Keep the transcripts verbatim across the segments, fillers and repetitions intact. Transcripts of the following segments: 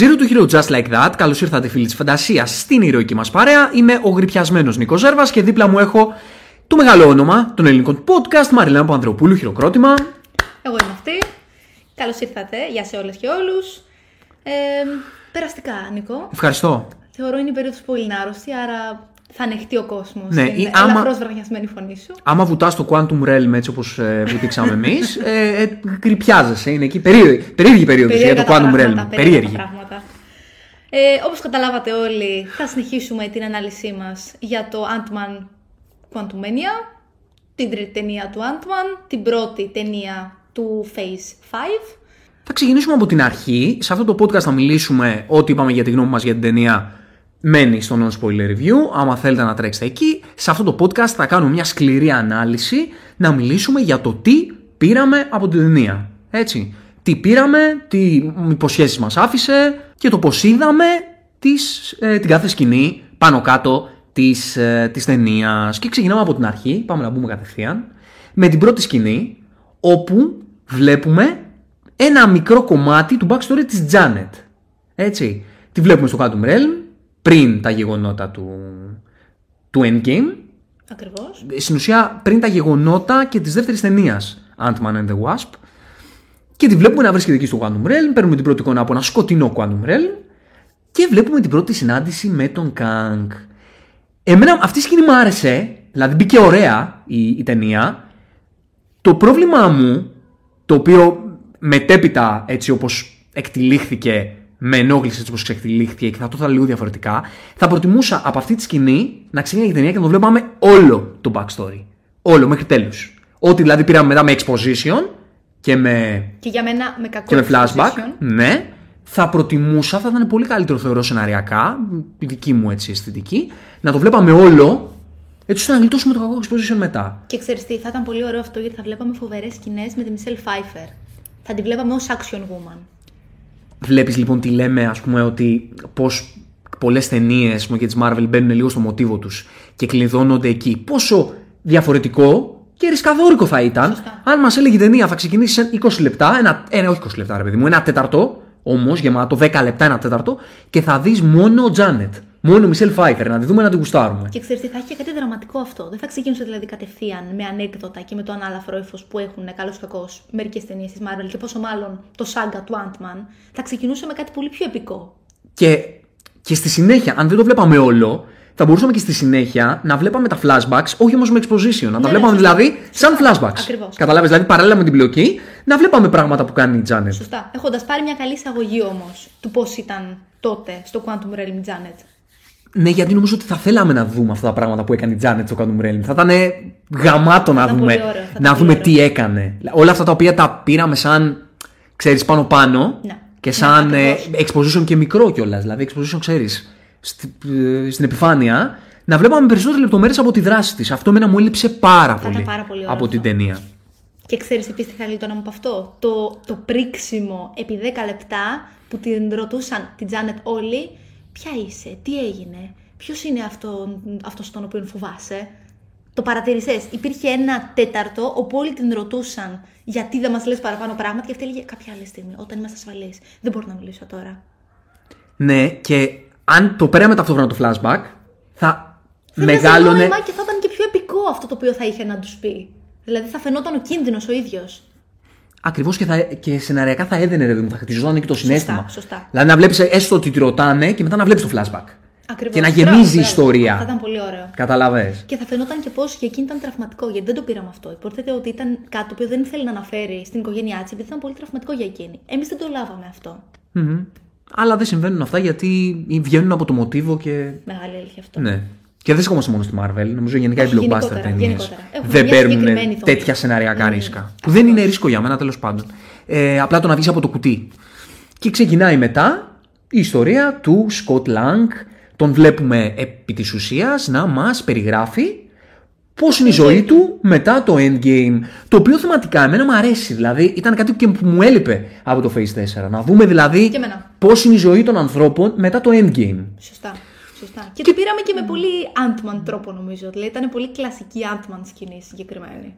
Zero του Hero Just Like That, καλώς ήρθατε φίλοι της φαντασίας στην ηρωική μας παρέα. Είμαι ο γρυπιασμένος Νίκος Ζέρβας και δίπλα μου έχω το μεγάλο όνομα των ελληνικών podcast, Μαριέλα Παντροπούλου, χειροκρότημα. Εγώ είμαι αυτή. Καλώς ήρθατε, γεια σε όλες και όλους. Ε, περαστικά, Νίκο. Ευχαριστώ. Θεωρώ είναι η περίοδος που είναι άρρωστη, άρα θα ανεχτεί ο κόσμος. Ναι, είναι ελαφρώς βραδιασμένη φωνή σου. Άμα βουτάς το Quantum Realm έτσι όπως ε, βουτήξαμε εμείς, ε, ε, κρυπιάζεσαι. Είναι εκεί περίεργη, περίεργη περίοδος για το Quantum Realm. Περίεργη. Ε, όπως καταλάβατε όλοι, θα συνεχίσουμε την ανάλυσή μας για το Ant-Man Quantumania, την τρίτη ταινία του Ant-Man, την πρώτη ταινία του Phase πέντε. Θα ξεκινήσουμε από την αρχή. Σε αυτό το podcast θα μιλήσουμε ό,τι είπαμε για τη γνώμη μας για την ταινία. Μένει στο non-spoiler review, άμα θέλετε να τρέξετε εκεί. Σε αυτό το podcast θα κάνουμε μια σκληρή ανάλυση, να μιλήσουμε για το τι πήραμε από την ταινία. Έτσι. Τι πήραμε, τι υποσχέσεις μας άφησε και το πώς είδαμε τις, ε, την κάθε σκηνή πάνω κάτω της, ε, της ταινίας. Και ξεκινάμε από την αρχή, πάμε να μπούμε κατευθείαν, με την πρώτη σκηνή όπου βλέπουμε ένα μικρό κομμάτι του backstory της Janet. Έτσι. Τη βλέπουμε στο Quantum Realm, πριν τα γεγονότα του, του Endgame. Ακριβώς. Στην ουσία πριν τα γεγονότα και της δεύτερης ταινίας Ant-Man and the Wasp. Και τη βλέπουμε να βρίσκεται εκεί στο Quantum Realm. Παίρνουμε την πρώτη εικόνα από ένα σκοτεινό Quantum Realm και βλέπουμε την πρώτη συνάντηση με τον Kang. Εμένα αυτή η σκηνή μου άρεσε. Δηλαδή μπήκε ωραία η, η ταινία. Το πρόβλημά μου, το οποίο μετέπειτα έτσι όπως εκτυλίχθηκε, με ενόχλησε έτσι όπως εξεκτυλίχθηκε και θα το ήθελα λίγο διαφορετικά, θα προτιμούσα από αυτή τη σκηνή να ξεκινάει η ταινία και να το βλέπαμε όλο το backstory. Όλο μέχρι τέλους. Ό,τι δηλαδή πήραμε μετά με exposition και με. Και για μένα με κακό. Και με flashback. Ναι. Θα προτιμούσα, θα ήταν πολύ καλύτερο θεωρώ σεναριακά, η δική μου έτσι αισθητική, να το βλέπαμε όλο. Έτσι ώστε να γλιτώσουμε το κακό exposition μετά. Και ξέρεις τι, θα ήταν πολύ ωραίο αυτό γιατί θα βλέπαμε φοβερές σκηνές με τη Michelle Pfeiffer. Θα την βλέπαμε ως action woman. Βλέπεις λοιπόν τι λέμε, ας πούμε, ότι πως πολλές ταινίες και της Marvel μπαίνουν λίγο στο μοτίβο τους και κλειδώνονται εκεί. Πόσο διαφορετικό και ρισκαδόρικο θα ήταν, σωστά, αν μας έλεγε η ταινία θα ξεκινήσει σε είκοσι λεπτά, ένα, ένα, όχι είκοσι λεπτά ρε παιδί μου, ένα τέταρτο, όμως γεμάτο δέκα λεπτά, ένα τέταρτο, και θα δεις μόνο Janet, μόνο Michelle Pfeiffer, να τη δούμε να την γουστάρουμε. Και ξέρετε, θα έχει και κάτι δραματικό αυτό. Δεν θα ξεκινούσε δηλαδή κατευθείαν με ανέκδοτα και με το ανάλαφρο ύφος που έχουν καλώς κακώς μερικές ταινίες της Marvel και πόσο μάλλον το σάγκα του Ant-Man. Θα ξεκινούσε με κάτι πολύ πιο επικό. Και, και στη συνέχεια, αν δεν το βλέπαμε όλο, θα μπορούσαμε και στη συνέχεια να βλέπαμε τα flashbacks, όχι όμως με exposition. Να τα ναι, βλέπαμε ναι, δηλαδή σαν flashbacks. Ακριβώς. Καταλάβες, δηλαδή παράλληλα με την πλοκή, να βλέπαμε πράγματα που κάνει η Janet. Σωστά. Έχοντας πάρει μια καλή εισαγωγή όμως του πώς ήταν τότε στο Quantum Realm Janet. Ναι, γιατί νομίζω ότι θα θέλαμε να δούμε αυτά τα πράγματα που έκανε η Janet στο Quantum Realm. Θα ήταν γαμάτο να δούμε, ωραίο, να δούμε τι έκανε. Όλα αυτά τα οποία τα πήραμε σαν, ξέρεις, πάνω-πάνω να, και σαν να, ε, exposition και μικρό κιόλας. Δηλαδή, exposition, ξέρεις, στη, ε, στην επιφάνεια, να βλέπαμε περισσότερες λεπτομέρειες από τη δράση της. Αυτό εμένα μου έλειψε πάρα θα πολύ, πάρα πολύ από την ταινία. Και ξέρεις, επίσης, θα γλιτώναμε από αυτό. Το, το πρίξιμο επί δέκα λεπτά που την ρωτούσαν την Janet όλοι. Ποια είσαι, τι έγινε, ποιος είναι αυτό, αυτός τον οποίο φοβάσαι. Το παρατηρήσες. Υπήρχε ένα τέταρτο όπου όλοι την ρωτούσαν γιατί δεν μας λες παραπάνω πράγματα και αυτή έλεγε κάποια άλλη στιγμή, όταν είμαστε ασφαλείς. Δεν μπορώ να μιλήσω τώρα. Ναι, και αν το πέραμε ταυτόχρονα το flashback, θα μεγάλωνε. Θα ήταν και θα ήταν και πιο επικό αυτό το οποίο θα είχε να τους πει. Δηλαδή θα φαινόταν ο κίνδυνος ο ίδιος. Ακριβώς και, και σεναριακά θα έδαινε ρε μου, θα χτιζόταν και το συνέστημα. Σωστά, σωστά. Δηλαδή να βλέπεις έστω ότι τη ρωτάνε και μετά να βλέπεις το flashback. Ακριβώς. Και να γεμίζει πράγμα, η πράγμα, ιστορία. Θα ήταν πολύ ωραίο. Καταλαβες. Και θα φαινόταν και πώς και εκείνη ήταν τραυματικό, γιατί δεν το πήραμε αυτό. Υποτίθεται ότι ήταν κάτι το οποίο δεν ήθελε να αναφέρει στην οικογένειά της, επειδή ήταν πολύ τραυματικό για εκείνη. Εμείς δεν το λάβαμε αυτό. Mm-hmm. Αλλά δεν συμβαίνουν αυτά γιατί βγαίνουν από το μοτίβο και. Μεγάλη αλήθεια αυτό. Ναι. Και δεν σκόμαστε μόνο στη Marvel, νομίζω γενικά οι blockbuster ταινίες δεν παίρνουν τέτοια σεναριακά mm. ρίσκα. Που δεν είναι ρίσκο για μένα τέλος πάντων. Ε, απλά το να βγεις από το κουτί. Και ξεκινάει μετά η ιστορία του Scott Lang. Τον βλέπουμε επί της ουσίας να μας περιγράφει πώς είναι η ζωή του μετά το Endgame. Το οποίο θεματικά εμένα μου αρέσει. Δηλαδή ήταν κάτι που μου έλειπε από το Phase τέσσερα. Να δούμε δηλαδή πώς είναι η ζωή των ανθρώπων μετά το Endgame. Σωστά. Σωστά. Και, και το πήραμε και με πολύ Ant-Man τρόπο νομίζω. Δηλαδή ήταν πολύ κλασική Ant-Man σκηνή συγκεκριμένη.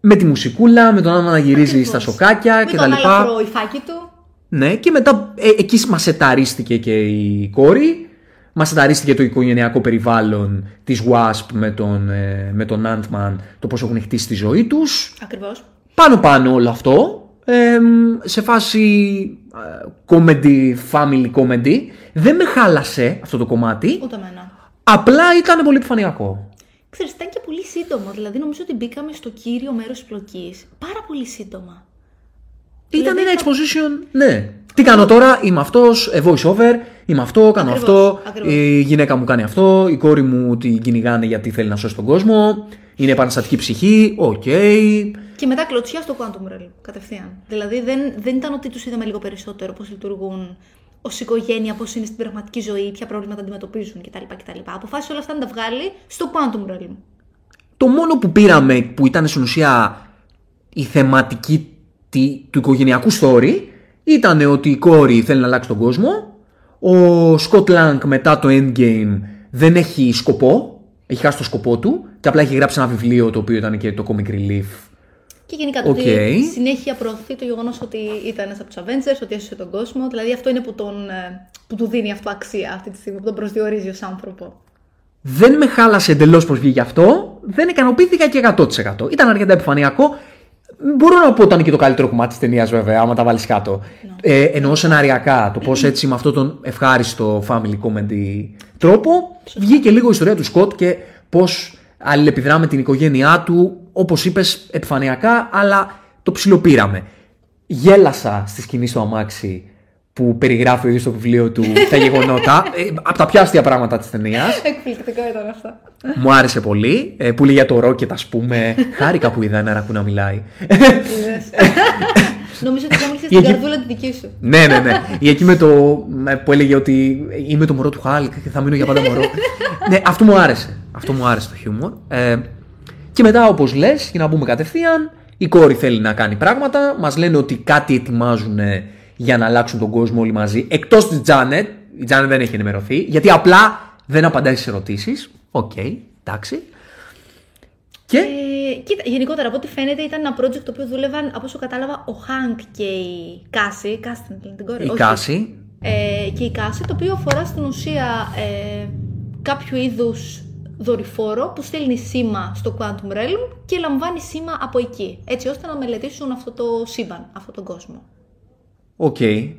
Με τη μουσικούλα, με τον Ant-Man να γυρίζει στα σοκάκια κτλ. Με και τον άλλο φάκι του. Ναι, και μετά ε, εκεί μας εταρίστηκε και η κόρη, μας εταρίστηκε το οικογενειακό περιβάλλον της Wasp με τον, ε, με τον Ant-Man, το πώς έχουν χτίσει τη ζωή τους. Ακριβώς. Πάνω-πάνω όλο αυτό, ε, σε φάση ε, comedy, family comedy. Δεν με χάλασε αυτό το κομμάτι. Ούτε εμένα. Απλά ήταν πολύ επιφανειακό. Ξέρεις, ήταν και πολύ σύντομο. Δηλαδή, νομίζω ότι μπήκαμε στο κύριο μέρος της πλοκής πάρα πολύ σύντομα. Ήταν δηλαδή, ένα exposition, ναι. Ακριβώς. Τι κάνω τώρα, είμαι αυτός, voice over, είμαι αυτό, κάνω ακριβώς, αυτό. Ακριβώς. Η γυναίκα μου κάνει αυτό, η κόρη μου την κυνηγάνε γιατί θέλει να σώσει τον κόσμο. Είναι επαναστατική ψυχή, οκ. Okay. Και μετά κλωτσιά στο Quantum Realm, κατευθείαν. Δηλαδή, δεν, δεν ήταν ότι τους είδαμε λίγο περισσότερο πώς λειτουργούν ως οικογένεια, πώς είναι στην πραγματική ζωή, ποια προβλήματα αντιμετωπίζουν κτλ. Αποφάσισε όλα αυτά να τα βγάλει στο Quantum Realm. Το μόνο που πήραμε που ήταν στην ουσία η θεματική του οικογενειακού story ήταν ότι η κόρη θέλει να αλλάξει τον κόσμο. Ο Scott Lang μετά το Endgame δεν έχει σκοπό, έχει χάσει το σκοπό του και απλά έχει γράψει ένα βιβλίο το οποίο ήταν και το Comic Relief. Και γενικά το okay. ότι συνέχεια προωθεί το γεγονός ότι ήταν ένας από τους Avengers, ότι έσωσε τον κόσμο. Δηλαδή αυτό είναι που, τον, που του δίνει αυτό αξία αυτή τη στιγμή, που τον προσδιορίζει ως άνθρωπο. Δεν με χάλασε εντελώς πως βγήκε αυτό. Δεν ικανοποιήθηκα και εκατό τοις εκατό. Ήταν αρκετά επιφανειακό. Μπορώ να πω ότι ήταν και το καλύτερο κομμάτι της ταινίας, βέβαια, άμα τα βάλεις κάτω. No. Ε, εννοώ σεναριακά, το πώς έτσι με αυτόν τον ευχάριστο family comedy τρόπο βγήκε λίγο η ιστορία του Σκοτ και πώς αλληλεπιδρά με την οικογένειά του, όπως είπες, επιφανειακά, αλλά το ψιλοπήραμε. Γέλασα στη σκηνή στο αμάξι που περιγράφει ο ίδιος στο βιβλίο του τα γεγονότα. ε, από τα πιο αστεία πράγματα της ταινίας. Εκπληκτικό ήταν αυτό. Μου άρεσε πολύ. Ε, που λέει για το Rocket, ας πούμε. Χάρηκα που είδα ένα ρακού να μιλάει. Νομίζω ότι θα μιλήσεις στην καρδούλα τη δική σου. Ναι, ναι, ναι. Ή εκεί με το, που έλεγε ότι είμαι το μωρό του Χάλκ και θα μείνω για πάντα μωρό. Ναι, αυτό μου άρεσε. Αυτό μου άρεσε το χιούμορ. Ε, και μετά, όπως λες, για να μπούμε κατευθείαν, η κόρη θέλει να κάνει πράγματα. Μας λένε ότι κάτι ετοιμάζουν για να αλλάξουν τον κόσμο όλοι μαζί. Εκτός της Janet. Η Janet δεν έχει ενημερωθεί, γιατί απλά δεν απαντάει στις ερωτήσεις. Οκ, okay, εντάξει. Και... Ε, κοίτα, γενικότερα από ό,τι φαίνεται ήταν ένα project το οποίο δούλευαν, από όσο κατάλαβα, ο Hank και η Cassie. Cassie την κόρη. Η Cassie. Ε, και η Cassie, το οποίο αφορά στην ουσία ε, κάποιο είδους δορυφόρο που στέλνει σήμα στο Quantum Realm και λαμβάνει σήμα από εκεί. Έτσι ώστε να μελετήσουν αυτό το σύμπαν, αυτόν τον κόσμο. Οκ. Okay.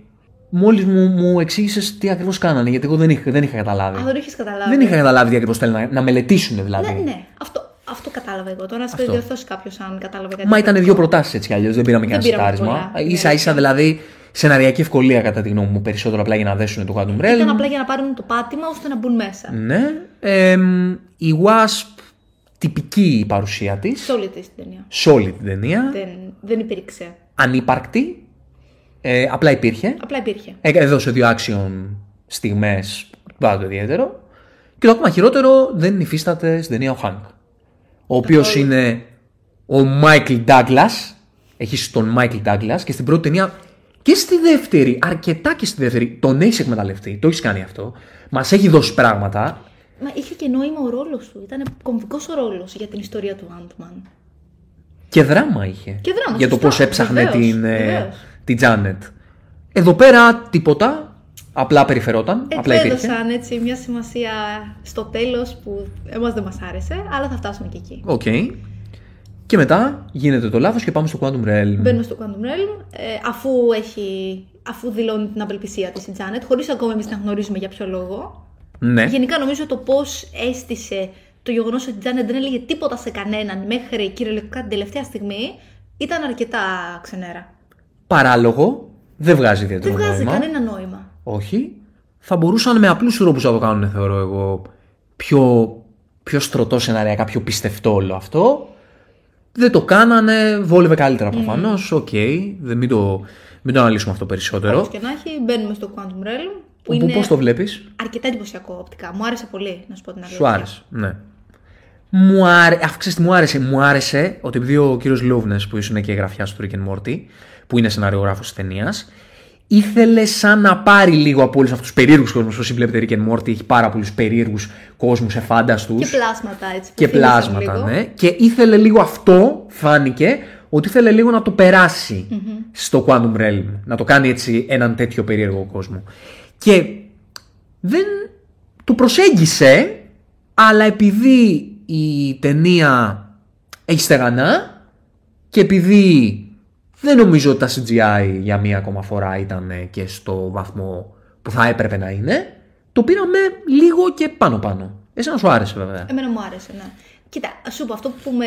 Μόλις μου, μου εξήγησες τι ακριβώς κάνανε, γιατί εγώ δεν είχα, δεν είχα καταλάβει. Α, δεν είχες καταλάβει. Δεν είχα καταλάβει τι ακριβώς θέλουν να, να μελετήσουν, δηλαδή. Ναι, ναι. Αυτό, αυτό κατάλαβα εγώ. Τώρα, να σε διορθώσει κάποιος αν κατάλαβε κάτι. Μα ήταν δύο προτάσεις έτσι κι αλλιώς, δεν πήραμε κανένα σιτάρισμα. Ίσα-ίσα δηλαδή. Σεναριακή ευκολία κατά τη γνώμη μου, περισσότερο απλά για να δέσουν το Quantum Realm. Ήταν απλά για να πάρουν το πάτημα ώστε να μπουν μέσα. Ναι. Ε, η Wasp, τυπική η παρουσία της. Σε όλη της την ταινία. Σε όλη την ταινία. Δεν, δεν υπήρξε. Ανύπαρκτη. Ε, απλά υπήρχε. Απλά υπήρχε. Έδωσε δύο action στιγμές, το ιδιαίτερο. Και το ακόμα χειρότερο, δεν υφίσταται στην ταινία ο Hank. Ο οποίος είναι ο Michael Douglas. Έχει τον Michael Douglas και στην πρώτη ταινία. Και στη δεύτερη, αρκετά και στη δεύτερη, τον έχεις εκμεταλλευτεί, το έχεις κάνει αυτό. Μας έχει δώσει πράγματα. Μα είχε και νόημα ο ρόλος του. Ήταν κομβικός ο ρόλος για την ιστορία του Ant-Man. Και δράμα είχε. Και δράμα, για το πώς έψαχνε την, την Janet. Εδώ πέρα τίποτα. Απλά περιφερόταν. Ε, απλά υπήρχε. Έδωσαν έτσι μια σημασία στο τέλος που εμάς δεν μας άρεσε, αλλά θα φτάσουμε και εκεί. Οκ. Okay. Και μετά γίνεται το λάθος και πάμε στο Quantum Realm. Μπαίνουμε στο Quantum Realm, ε, αφού, έχει, αφού δηλώνει την απελπισία της η Janet, χωρίς ακόμα εμείς να γνωρίζουμε για ποιο λόγο. Ναι. Γενικά νομίζω το πώς αίσθησε το γεγονός ότι η Janet δεν έλεγε τίποτα σε κανέναν μέχρι κυριολεκτικά την τελευταία στιγμή, ήταν αρκετά ξενέρα. Παράλογο, δεν βγάζει ιδιαίτερο νόημα. Δεν βγάζει νόημα. Κανένα νόημα. Όχι. Θα μπορούσαν με απλούς τρόπους να το κάνουν, θεωρώ εγώ, πιο, πιο στρωτό σενάριακά, πιο πιστευτό όλο αυτό. Δεν το κάνανε, βόλευε καλύτερα προφανώς. Οκ, mm. okay, μην, μην το αναλύσουμε αυτό περισσότερο. Όπως και να έχει, μπαίνουμε στο Quantum Realm. Που είναι πώς το βλέπεις? Αρκετά εντυπωσιακό οπτικά. Μου άρεσε πολύ, να σου πω την αλήθεια. Σου άρεσε, ναι. Μου άρε... Αφού ξέρεις τι μου άρεσε, μου άρεσε ότι επειδή ο κύριος Λόβνες, που ήσουν και γραφιάς του Rick and Morty, που είναι σεναριογράφος της ταινίας, ήθελε σαν να πάρει λίγο από όλους αυτούς τους περίεργους κόσμους. Όσοι βλέπετε Rick and Morty, έχει πάρα πολλούς περίεργους κόσμους εφάνταστους. Και πλάσματα, έτσι. Και πλάσματα, λίγο. Ναι. Και ήθελε λίγο αυτό, φάνηκε, ότι ήθελε λίγο να το περάσει mm-hmm. στο Quantum Realm, να το κάνει έτσι έναν τέτοιο περίεργο κόσμο. Και δεν το προσέγγισε, αλλά επειδή η ταινία έχει στεγανά και επειδή δεν νομίζω ότι τα σι τζι άι για μία ακόμα φορά ήταν και στο βαθμό που θα έπρεπε να είναι, το πήραμε λίγο και πάνω-πάνω. Εσένα σου άρεσε, βέβαια. Εμένα μου άρεσε, ναι. Κοίτα, σου πω, αυτό που με,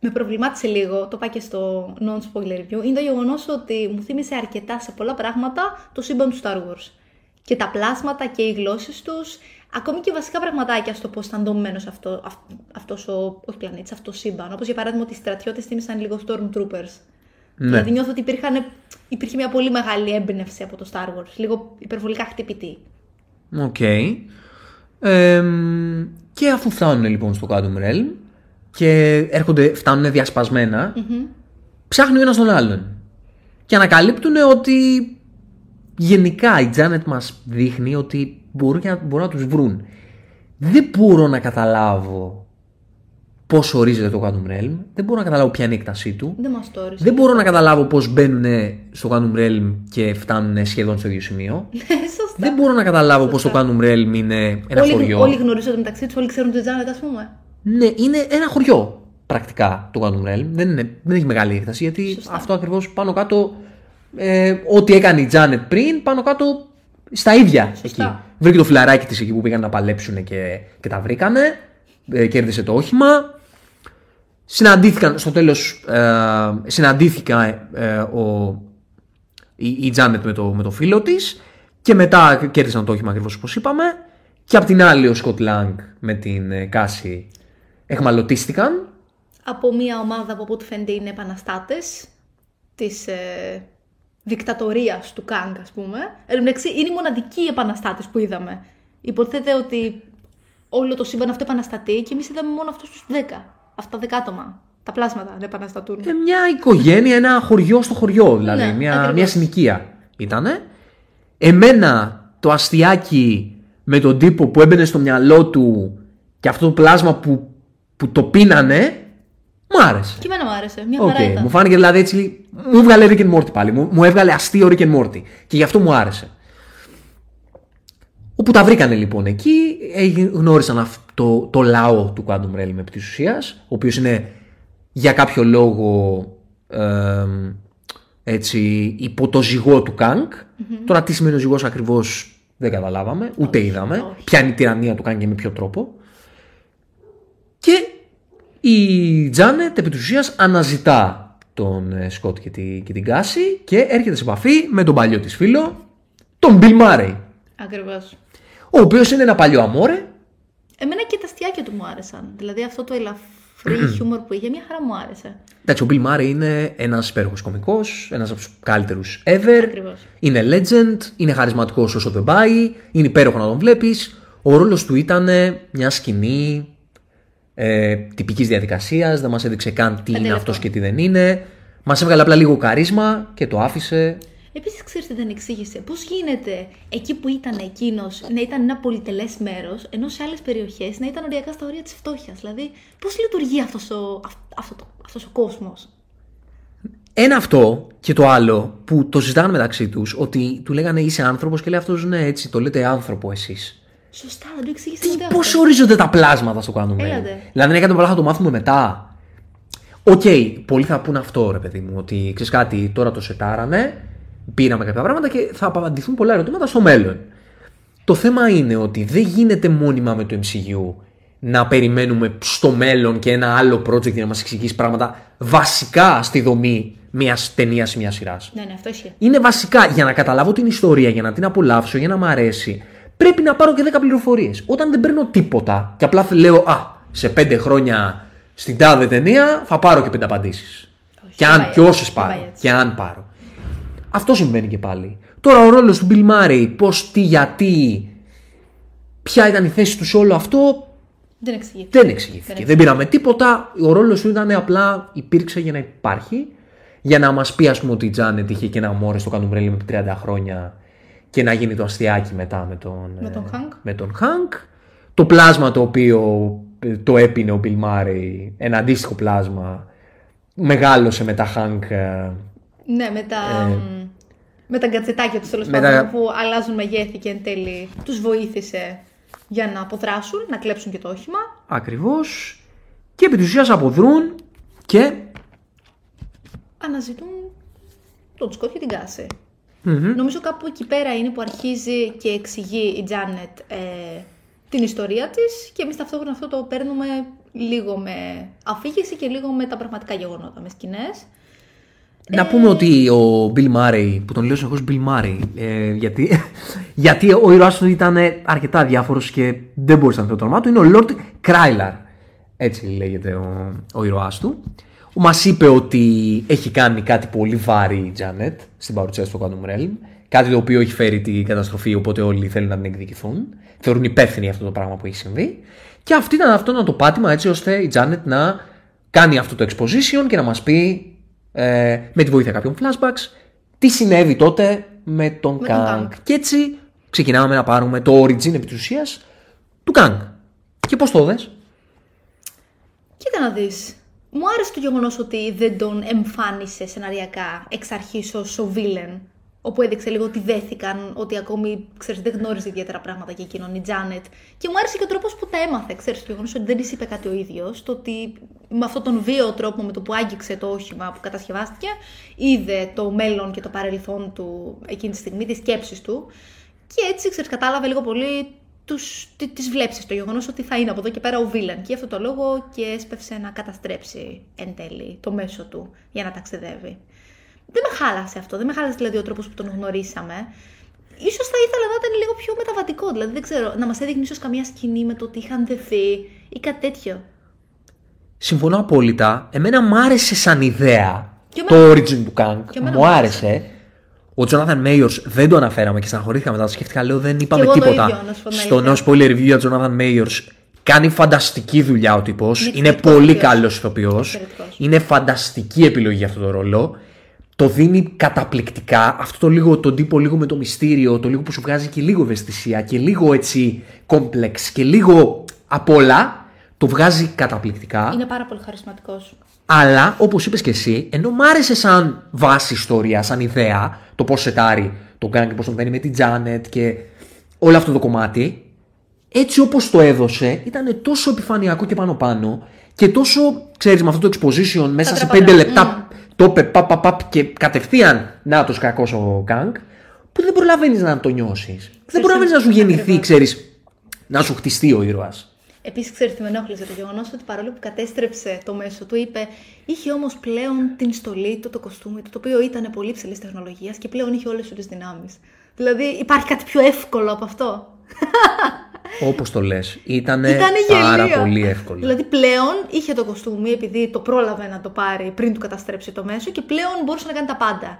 με προβλημάτισε λίγο, το πάει και στο non-spoiler review, είναι το γεγονός ότι μου θύμισε αρκετά σε πολλά πράγματα το σύμπαν του Star Wars. Και τα πλάσματα και οι γλώσσες τους, ακόμη και βασικά πραγματάκια στο πώς ήταν δομμένος αυτό, αυ, αυτός ο πλανήτης, αυτό το σύμπαν. Όπως για παράδειγμα ότι οι στρατιώτες θύμισαν λίγο Stormtroopers. Ναι. Δηλαδή νιώθω ότι υπήρχαν, υπήρχε μια πολύ μεγάλη έμπνευση από το Star Wars, λίγο υπερβολικά χτυπητή. Οκ. Okay. Ε, και αφού φτάνουν λοιπόν στο Quantum Realm και έρχονται, φτάνουν διασπασμένα, mm-hmm. ψάχνουν ο ένας τον άλλον. Και ανακαλύπτουν ότι γενικά η Janet μας δείχνει ότι μπορούν, να, μπορούν να τους βρουν. Δεν μπορώ να καταλάβω πώς ορίζεται το Quantum Realm, δεν μπορώ να καταλάβω ποια είναι η έκτασή του. Δεν μας το όρισε. Δεν μπορώ να καταλάβω πώς μπαίνουν στο Quantum Realm και φτάνουν σχεδόν στο ίδιο σημείο. Σωστά. Δεν μπορώ να καταλάβω πώς το Quantum Realm είναι ένα όλοι, χωριό. Όλοι γνωρίζονται μεταξύ τους, όλοι ξέρουν τη Janet, ας πούμε. Ναι, είναι ένα χωριό πρακτικά το Quantum Realm. Δεν, είναι, δεν έχει μεγάλη έκταση, γιατί σωστά. αυτό ακριβώς πάνω κάτω. Ε, ό,τι έκανε η Janet πριν, πάνω κάτω στα ίδια. Εκεί. Βρήκε το φιλαράκι της εκεί που πήγαν να παλέψουν και, και τα βρήκανε. Ε, κέρδισε το όχημα. Συναντήθηκαν στο τέλος, ε, συναντήθηκα ε, ο, η, η Janet με το, με το φίλο της και μετά κέρδισαν το όχημα ακριβώς όπως είπαμε. Και απ' την άλλη ο Scott Lang με την ε, Cassie εχμαλωτίστηκαν. Από μια ομάδα από όπου φαίνεται είναι επαναστάτες της ε, δικτατορίας του Kang, ας πούμε. Ε, εντάξει, είναι οι μοναδικοί επαναστάτες που είδαμε. Υποθέτει ότι όλο το σύμπαν αυτό επαναστατεί και εμείς είδαμε μόνο αυτούς τους δέκα. Αυτά τα δέκα άτομα. Τα πλάσματα να επαναστατούν. Ε, μια οικογένεια, ένα χωριό στο χωριό, δηλαδή. Ναι, μια, μια συνοικία ήτανε. Εμένα το αστιάκι με τον τύπο που έμπαινε στο μυαλό του και αυτό το πλάσμα που, που το πίνανε, μου άρεσε. Και εμένα μου άρεσε. Μια χαρά okay. ήταν. Μου φάνηκε δηλαδή έτσι. Μου έβγαλε Rick and Morty πάλι. Μου, μου έβγαλε αστείο Rick and Morty. Και γι' αυτό μου άρεσε. Όπου τα βρήκανε λοιπόν εκεί, γνώρισαν αυτό, το λαό του Quantum Realm επί της ουσίας, ο οποίος είναι για κάποιο λόγο ε, έτσι, υπό το ζυγό του Kang. Mm-hmm. Τώρα τι σημαίνει ο ζυγός ακριβώς δεν καταλάβαμε, ούτε όχι, είδαμε. Όχι. Ποια είναι η τυραννία του Kang και με ποιο τρόπο. Και η Janet επί της ουσίας αναζητά τον Σκοτ και, τη, και την Cassie και έρχεται σε επαφή με τον παλιό της φίλο, τον Bill Murray. Ακριβώς. Ο οποίος είναι ένα παλιό αμόρε. Εμένα και τα αστιάκια του μου άρεσαν. Δηλαδή αυτό το ελαφρύ χιούμορ που είχε, μια χαρά μου άρεσε. Εντάξει, ο Bill Murray είναι ένας υπέροχος κωμικός, ένας από τους καλύτερους ever. Ακριβώς. Είναι legend, είναι χαρισματικός όσο δεν πάει, είναι υπέροχο να τον βλέπεις. Ο ρόλος του ήταν μια σκηνή ε, τυπικής διαδικασίας, δεν μας έδειξε καν τι είναι αυτός και τι δεν είναι. Μας έβγαλε απλά λίγο καρίσμα και το άφησε. Επίσης, ξέρετε, δεν εξήγησε πώς γίνεται εκεί που ήταν εκείνος να ήταν ένα πολυτελές μέρος, ενώ σε άλλες περιοχές να ήταν οριακά στα όρια της φτώχειας. Δηλαδή, πώς λειτουργεί αυτός ο, αυτό, αυτός ο κόσμος. Ένα αυτό και το άλλο που το συζητάνε μεταξύ τους, ότι του λέγανε είσαι άνθρωπος και λέει αυτός ναι, έτσι, το λέτε άνθρωπο εσείς. Σωστά, δεν το εξήγησε ποτέ. Πώς ορίζονται τα πλάσματα στο κάνουμε. Δηλαδή, είναι κάτι που θα το μάθουμε μετά. Οκ, okay, πολλοί θα πούν αυτό, ρε παιδί μου, ότι ξέρεις κάτι, τώρα το σετάρανε. Πήραμε κάποια πράγματα και θα απαντηθούν πολλά ερωτήματα στο μέλλον. Το θέμα είναι ότι δεν γίνεται μόνιμα με το εμ σι γιου να περιμένουμε στο μέλλον και ένα άλλο project για να μας εξηγήσει πράγματα βασικά στη δομή μιας ταινίας ή μιας σειράς. Ναι, ναι, αυτό ισχύει. Είναι βασικά για να καταλάβω την ιστορία, για να την απολαύσω, για να μ' αρέσει. Πρέπει να πάρω και δέκα πληροφορίες. Όταν δεν παίρνω τίποτα και απλά λέω α, σε πέντε χρόνια στην τάδε ταινία θα πάρω και πέντε απαντήσεις. Και αν και όσες πάρω. Και αν πάρω. Αυτό συμβαίνει και πάλι. Τώρα ο ρόλος του Bill Murray, πώς, τι, γιατί, ποια ήταν η θέση του σε όλο αυτό, δεν εξηγήθηκε. Δεν, εξηγήθηκε. δεν πήραμε τίποτα. Ο ρόλος του ήταν απλά υπήρξε για να υπάρχει, για να μας πει ας πούμε ότι η Janet είχε και ένα μόρες στο Quantum Realm με τριάντα χρόνια και να γίνει το αστιάκι μετά με τον, με τον, Hank. Με τον Hank. Το πλάσμα το οποίο το έπινε ο Bill Murray, ένα αντίστοιχο πλάσμα μεγάλωσε με τα Χάνκ. Ναι, με τα, ε, με τα γκατζετάκια τους, τέλος πάντων, τα... που αλλάζουν μεγέθη και εν τέλει τους βοήθησε για να αποδράσουν, να κλέψουν και το όχημα. Ακριβώς. Και επί της ουσίας αποδρούν και αναζητούν τον Σκοτ και την Κάση. Mm-hmm. Νομίζω κάπου εκεί πέρα είναι που αρχίζει και εξηγεί η Τζάνετ ε, την ιστορία της και εμείς ταυτόχρονα αυτό το παίρνουμε λίγο με αφήγηση και λίγο με τα πραγματικά γεγονότα, με σκηνές. Να πούμε ε... ότι ο Bill Murray, που τον λέω συνεχώς Bill Murray, ε, γιατί, γιατί ο ήρωάς του ήταν αρκετά διάφορος και δεν μπορούσε να πει το όνομά του, είναι ο Lord Krylar, έτσι λέγεται ο, ο ήρωάς του. Μας είπε ότι έχει κάνει κάτι πολύ βάρη η Janet στην παρουσίαση στο Quantum Realm. Κάτι το οποίο έχει φέρει την καταστροφή, οπότε όλοι θέλουν να την εκδικηθούν. Θεωρούν υπεύθυνοι αυτό το πράγμα που έχει συμβεί. Και αυτή ήταν αυτό να το πάτημα, έτσι ώστε η Janet να κάνει αυτό το exposition και να μας πει ε, με τη βοήθεια κάποιων flashbacks τι συνέβη τότε με τον Kang. Και έτσι ξεκινάμε να πάρουμε το origin επί της ουσίας του Kang. Και πώς το δες? Κοίτα να δεις. Μου άρεσε το γεγονός ότι δεν τον εμφάνισε σεναριακά εξ αρχής ως ο βίλεν, όπου έδειξε λίγο ότι δέθηκαν, ότι ακόμη, ξέρεις, δεν γνώριζε ιδιαίτερα πράγματα και εκείνον η Τζάνετ. Και μου άρεσε και ο τρόπος που τα έμαθε, ξέρεις, το γεγονός ότι δεν της είπε κάτι ο ίδιος, το ότι με αυτόν τον βίαιο τρόπο με το που άγγιξε το όχημα που κατασκευάστηκε, είδε το μέλλον και το παρελθόν του εκείνη τη στιγμή, τις σκέψεις του. Και έτσι, ξέρεις, κατάλαβε λίγο πολύ τις βλέψεις, το γεγονός ότι θα είναι από εδώ και πέρα ο βίλαν. Και αυτό το λόγο και έσπευσε να καταστρέψει εν τέλει το μέσο του για να ταξιδεύει. Δεν με χάλασε αυτό, δεν με χάλασε δηλαδή ο τρόπος που τον γνωρίσαμε. Ίσως θα ήθελα να ήταν λίγο πιο μεταβατικό, δηλαδή δεν ξέρω, να μας έδειχνε ίσως καμία σκηνή με το ότι είχαν δεθεί ή κάτι τέτοιο. Συμφωνώ απόλυτα. Εμένα μ' άρεσε σαν ιδέα εμένα... το origin του Kang. Μου άρεσε. Ο Jonathan Majors δεν το αναφέραμε και στεναχωρήθηκα μετά. Σκέφτηκα, λέω, δεν είπαμε τίποτα. Ίδιο, στο νέο spoiler review για Jonathan Majors κάνει φανταστική δουλειά ο τύπος. Είναι πολύ καλός ηθοποιός. Είναι φανταστική επιλογή για αυτόν τον ρόλο. Το δίνει καταπληκτικά. Αυτό το λίγο, τον τύπο λίγο με το μυστήριο, το λίγο που σου βγάζει και λίγο ευαισθησία και λίγο έτσι κόμπλεξ και λίγο απ' όλα. Το βγάζει καταπληκτικά. Είναι πάρα πολύ χαρισματικός. Αλλά, όπως είπες και εσύ, ενώ μ' άρεσε σαν βάση ιστορία, σαν ιδέα, το πώς σετάρει τον Kang και πώς τον παίρνει με την Janet και όλο αυτό το κομμάτι, έτσι όπως το έδωσε, ήταν τόσο επιφανειακό και πάνω-πάνω και τόσο, ξέρεις, με αυτό το exposition μέσα σε πέντε λεπτά mm. το είπε παπ, παπ, παπ και κατευθείαν νάτος κακός ο Kang, που δεν προλαβαίνεις να το νιώσεις. Δεν προλαβαίνεις να σου γεννηθεί, ξέρεις, να σου χτιστεί ο ήρωας. Επίσης, ξέρετε, με ενόχλησε το γεγονός ότι παρόλο που κατέστρεψε το μέσο του, είπε, είχε όμως πλέον την στολή του, το κοστούμι του, το οποίο ήταν πολύ υψηλής τεχνολογίας και πλέον είχε όλες τις δυνάμεις. Δηλαδή, υπάρχει κάτι πιο εύκολο από αυτό. Όπως το λες, ήτανε πάρα πολύ εύκολο. Δηλαδή, πλέον είχε το κοστούμι, επειδή το πρόλαβε να το πάρει πριν του καταστρέψει το μέσο, και πλέον μπορούσε να κάνει τα πάντα.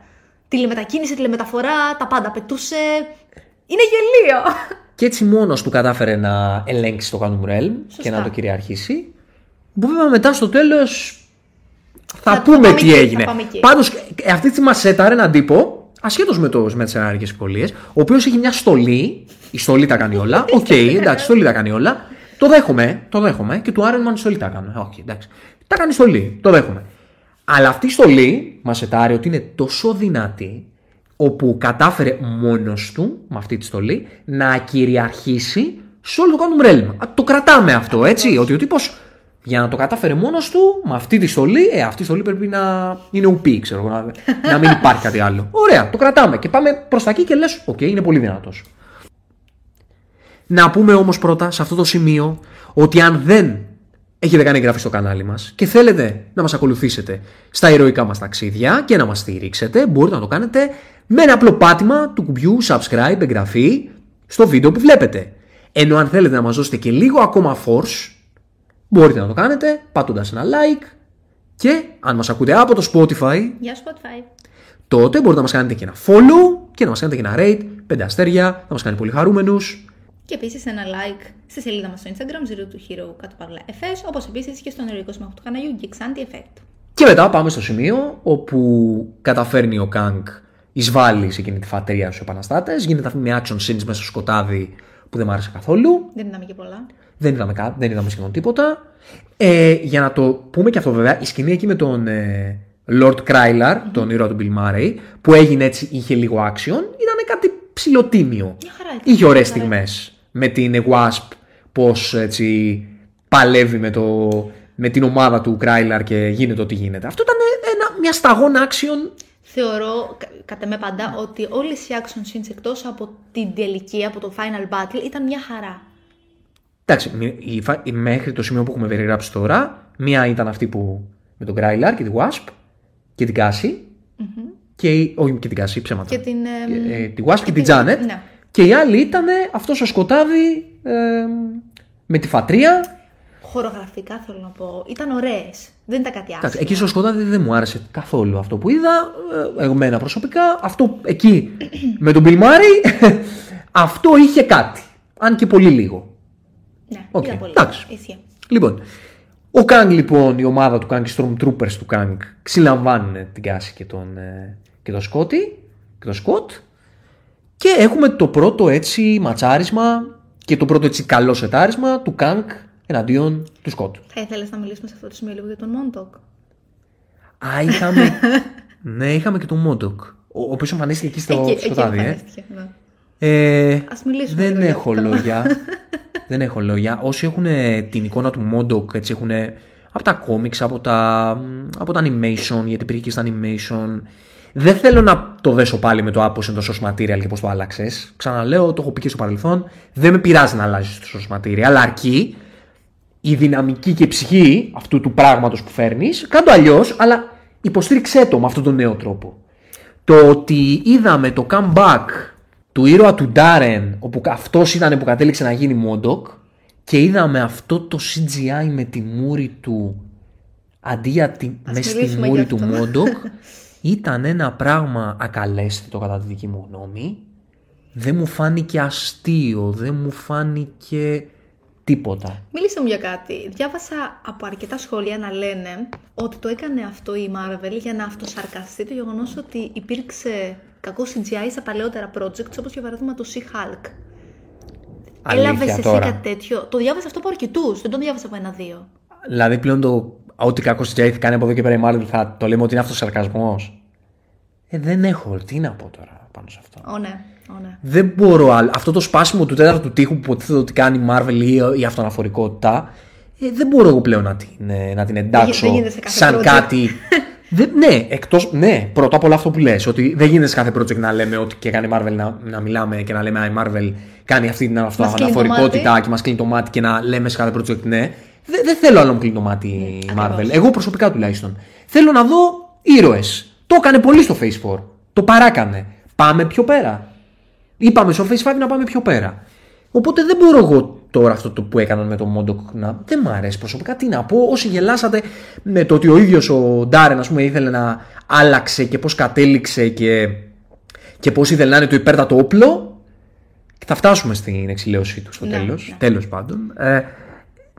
Τηλεμετακίνηση, τηλεμεταφορά, τα πάντα. Πετούσε. Είναι γελίο. Και έτσι μόνος του κατάφερε να ελέγξει το Quantum Realm. Σωστά. Και να το κυριαρχήσει. Που βέβαια μετά στο τέλος θα, θα πούμε τι εκεί, έγινε. Πάντως αυτή τη μας έταρε έναν τύπο, ασχέτως με, με τις ενεργικές ευκολίες, ο οποίος έχει μια στολή. Η στολή τα κάνει όλα. Οκ, okay, εντάξει, στολή τα κάνει όλα. Το δέχομαι, το δέχομαι. Και του Iron Man στολή τα κάνουμε. Όχι, okay, εντάξει. Τα κάνει στολή, το δέχομαι. Αλλά αυτή η στολή μας έταρε ότι είναι τόσο δυνατή, όπου κατάφερε μόνος του, με αυτή τη στολή, να κυριαρχήσει σε όλο το Quantum Realm. Το κρατάμε αυτό, έτσι, ότι ο τύπος για να το κατάφερε μόνος του, με αυτή τη στολή, ε, αυτή η στολή πρέπει να είναι ουπή, ξέρω, να, να μην υπάρχει κάτι άλλο. Ωραία, το κρατάμε και πάμε προς τα εκεί και λες, οκ, okay, είναι πολύ δυνατός. Να πούμε όμως πρώτα, σε αυτό το σημείο, ότι αν δεν έχετε κάνει εγγραφή στο κανάλι μας και θέλετε να μας ακολουθήσετε στα ηρωικά μας ταξίδια και να μας στηρίξετε, μπορείτε να το κάνετε με ένα απλό πάτημα του κουμπιού subscribe, εγγραφή στο βίντεο που βλέπετε. Ενώ αν θέλετε να μας δώσετε και λίγο ακόμα force, μπορείτε να το κάνετε πατώντας ένα like και αν μας ακούτε από το Spotify, yeah, Spotify, τότε μπορείτε να μας κάνετε και ένα follow και να μας κάνετε και ένα rate, πέντε αστέρια, θα μας κάνει πολύ χαρούμενους. Και επίσης ένα like στη σελίδα μας στο Instagram, Zero του Hero κάτω παύλα εφ ες, όπως επίσης και στον ερικό συμμαχό του καναλιού Geeks Anti-Effect. Και μετά πάμε στο σημείο όπου καταφέρνει ο Kang, εισβάλλει σε εκείνη τη φατρία στους επαναστάτες, γίνεται αυτή μια action scenes μέσα στο σκοτάδι που δεν μ' άρεσε καθόλου. Δεν είδαμε και πολλά. Δεν είδαμε, κά... δεν είδαμε σχεδόν τίποτα. Ε, για να το πούμε και αυτό, βέβαια, η σκηνή εκεί με τον ε, Lord Krylar, τον ήρωα του Bill Murray, που έγινε έτσι, είχε λίγο action, ήταν κάτι ψηλοτίμιο. Είχε ωραίες στιγμές με την Wasp, πώς έτσι παλεύει με, το... με την ομάδα του Krylar και γίνεται ό,τι γίνεται. Αυτό ήταν ένα, μια σταγόνα action. Θεωρώ κατά με πάντα ότι όλες οι action scenes εκτός από την τελική, από το final battle, ήταν μια χαρά. Εντάξει, μέχρι το σημείο που έχουμε περιγράψει τώρα, μία ήταν αυτή που με τον Krylar και την Wasp και την Cassie. Mm-hmm. Και, όχι και την Cassie, ψέματα. Και την ε, ε, τη Wasp και, και την Janet. Ναι. Και η άλλη ήταν αυτό στο σκοτάδι ε, με τη φατρία. Χορογραφικά θέλω να πω. Ήταν ωραίες. Δεν ήταν κάτι άσχημα. Εκεί στο σκοτάδι δεν μου άρεσε καθόλου αυτό που είδα. Εμένα προσωπικά. Αυτό εκεί με τον Bill Murray, αυτό είχε κάτι. Αν και πολύ λίγο. Ναι, okay. Ήταν πολύ λίγο. Λοιπόν, ο Kang λοιπόν, η ομάδα του Kang, οι Stormtroopers του Kang, συλλαμβάνουν την Cassie και τον, και τον Σκότι και τον Σκοτ. Και έχουμε το πρώτο έτσι ματσάρισμα και το πρώτο έτσι καλό σετάρισμα του Kang εναντίον του Σκοτ. Θα ήθελες να μιλήσουμε σε αυτό το σημείο λίγο για τον Modok? Α, είχαμε. Ναι, είχαμε και τον Modok, ο, ο οποίος εμφανίστηκε εκεί στο εκεί, σκοτάδι. Εκεί εμφανίστηκε, ναι. Ε, Ας μιλήσουμε. Δεν λίγο, έχω λόγια. Δεν έχω λόγια. Όσοι έχουν την εικόνα του Modok, έτσι έχουν από τα comics, από τα, από τα animation, γιατί υπήρχε και στα animation. Δεν θέλω να το δέσω πάλι με το άπος είναι το source material και πώς το άλλαξες. Ξαναλέω, το έχω πει και στο παρελθόν. Δεν με πειράζει να αλλάζεις το source material, αλλά αρκεί η δυναμική και η ψυχή αυτού του πράγματος που φέρνεις. Κάντο αλλιώς, αλλά υποστήριξέ το με αυτόν τον νέο τρόπο. Το ότι είδαμε το comeback του ήρωα του Darren, όπου αυτός ήταν που κατέληξε να γίνει Modok, και είδαμε αυτό το σι τζι άι με τη μούρη του, αντί για τη, μες στη μούρη του Modok, ήταν ένα πράγμα ακαλέσθητο κατά τη δική μου γνώμη. Δεν μου φάνηκε αστείο, δεν μου φάνηκε τίποτα. Μίλησε μου για κάτι. Διάβασα από αρκετά σχόλια να λένε ότι το έκανε αυτό η Marvel για να αυτοσαρκαστεί το γεγονός ότι υπήρξε κακό σι τζι άι σε παλαιότερα projects, όπως για παράδειγμα το She-Hulk. Έλαβες εσύ τώρα κάτι τέτοιο? Το διάβασα αυτό από αρκετούς, δεν το διάβασα από ένα-δύο. Δηλαδή πλέον το ό,τι κακό σι τζι άι θα κάνει από εδώ και πέρα η Marvel θα το λέμε ότι είναι αυτοσαρκασμός. Ε, δεν έχω τι να πω τώρα πάνω σε αυτό. Ω, ναι. Oh, ναι. Δεν μπορώ άλλο. Αυτό το σπάσιμο του τέταρτου τείχου που υποτίθεται ότι κάνει η Marvel ή η αυτοαναφορικότητα, ε, δεν μπορώ εγώ πλέον να την, να την εντάξω δεν, δεν σαν project. Κάτι. Δε, ναι, εκτός, ναι, πρώτα απ' όλα αυτό που λες, ότι δεν γίνεται σε κάθε project να λέμε ότι και κάνει η Marvel να, να μιλάμε και να λέμε Α, η Marvel κάνει αυτή την αυτοαναφορικότητα και μας κλείνει το μάτι και να λέμε σε κάθε project ναι. Δεν δε θέλω άλλο να μου κλείνει το μάτι η mm, Marvel. Ακριβώς. Εγώ προσωπικά τουλάχιστον. Θέλω να δω ήρωες. Το έκανε πολύ στο Phase φορ. Το παράκανε. Πάμε πιο πέρα. Είπαμε στο Phase φάιβ να πάμε πιο πέρα. Οπότε δεν μπορώ εγώ τώρα αυτό το που έκαναν με τον Modok να. Δεν μ' αρέσει προσωπικά. Τι να πω, όσοι γελάσατε με το ότι ο ίδιος ο Darren, ας πούμε, ήθελε να άλλαξε και πώς κατέληξε και, και πώς ήθελε να είναι το υπέρτατο όπλο. Θα φτάσουμε στην εξηλαίωσή του στο ναι, τέλος. Ναι. Τέλος πάντων. Ε,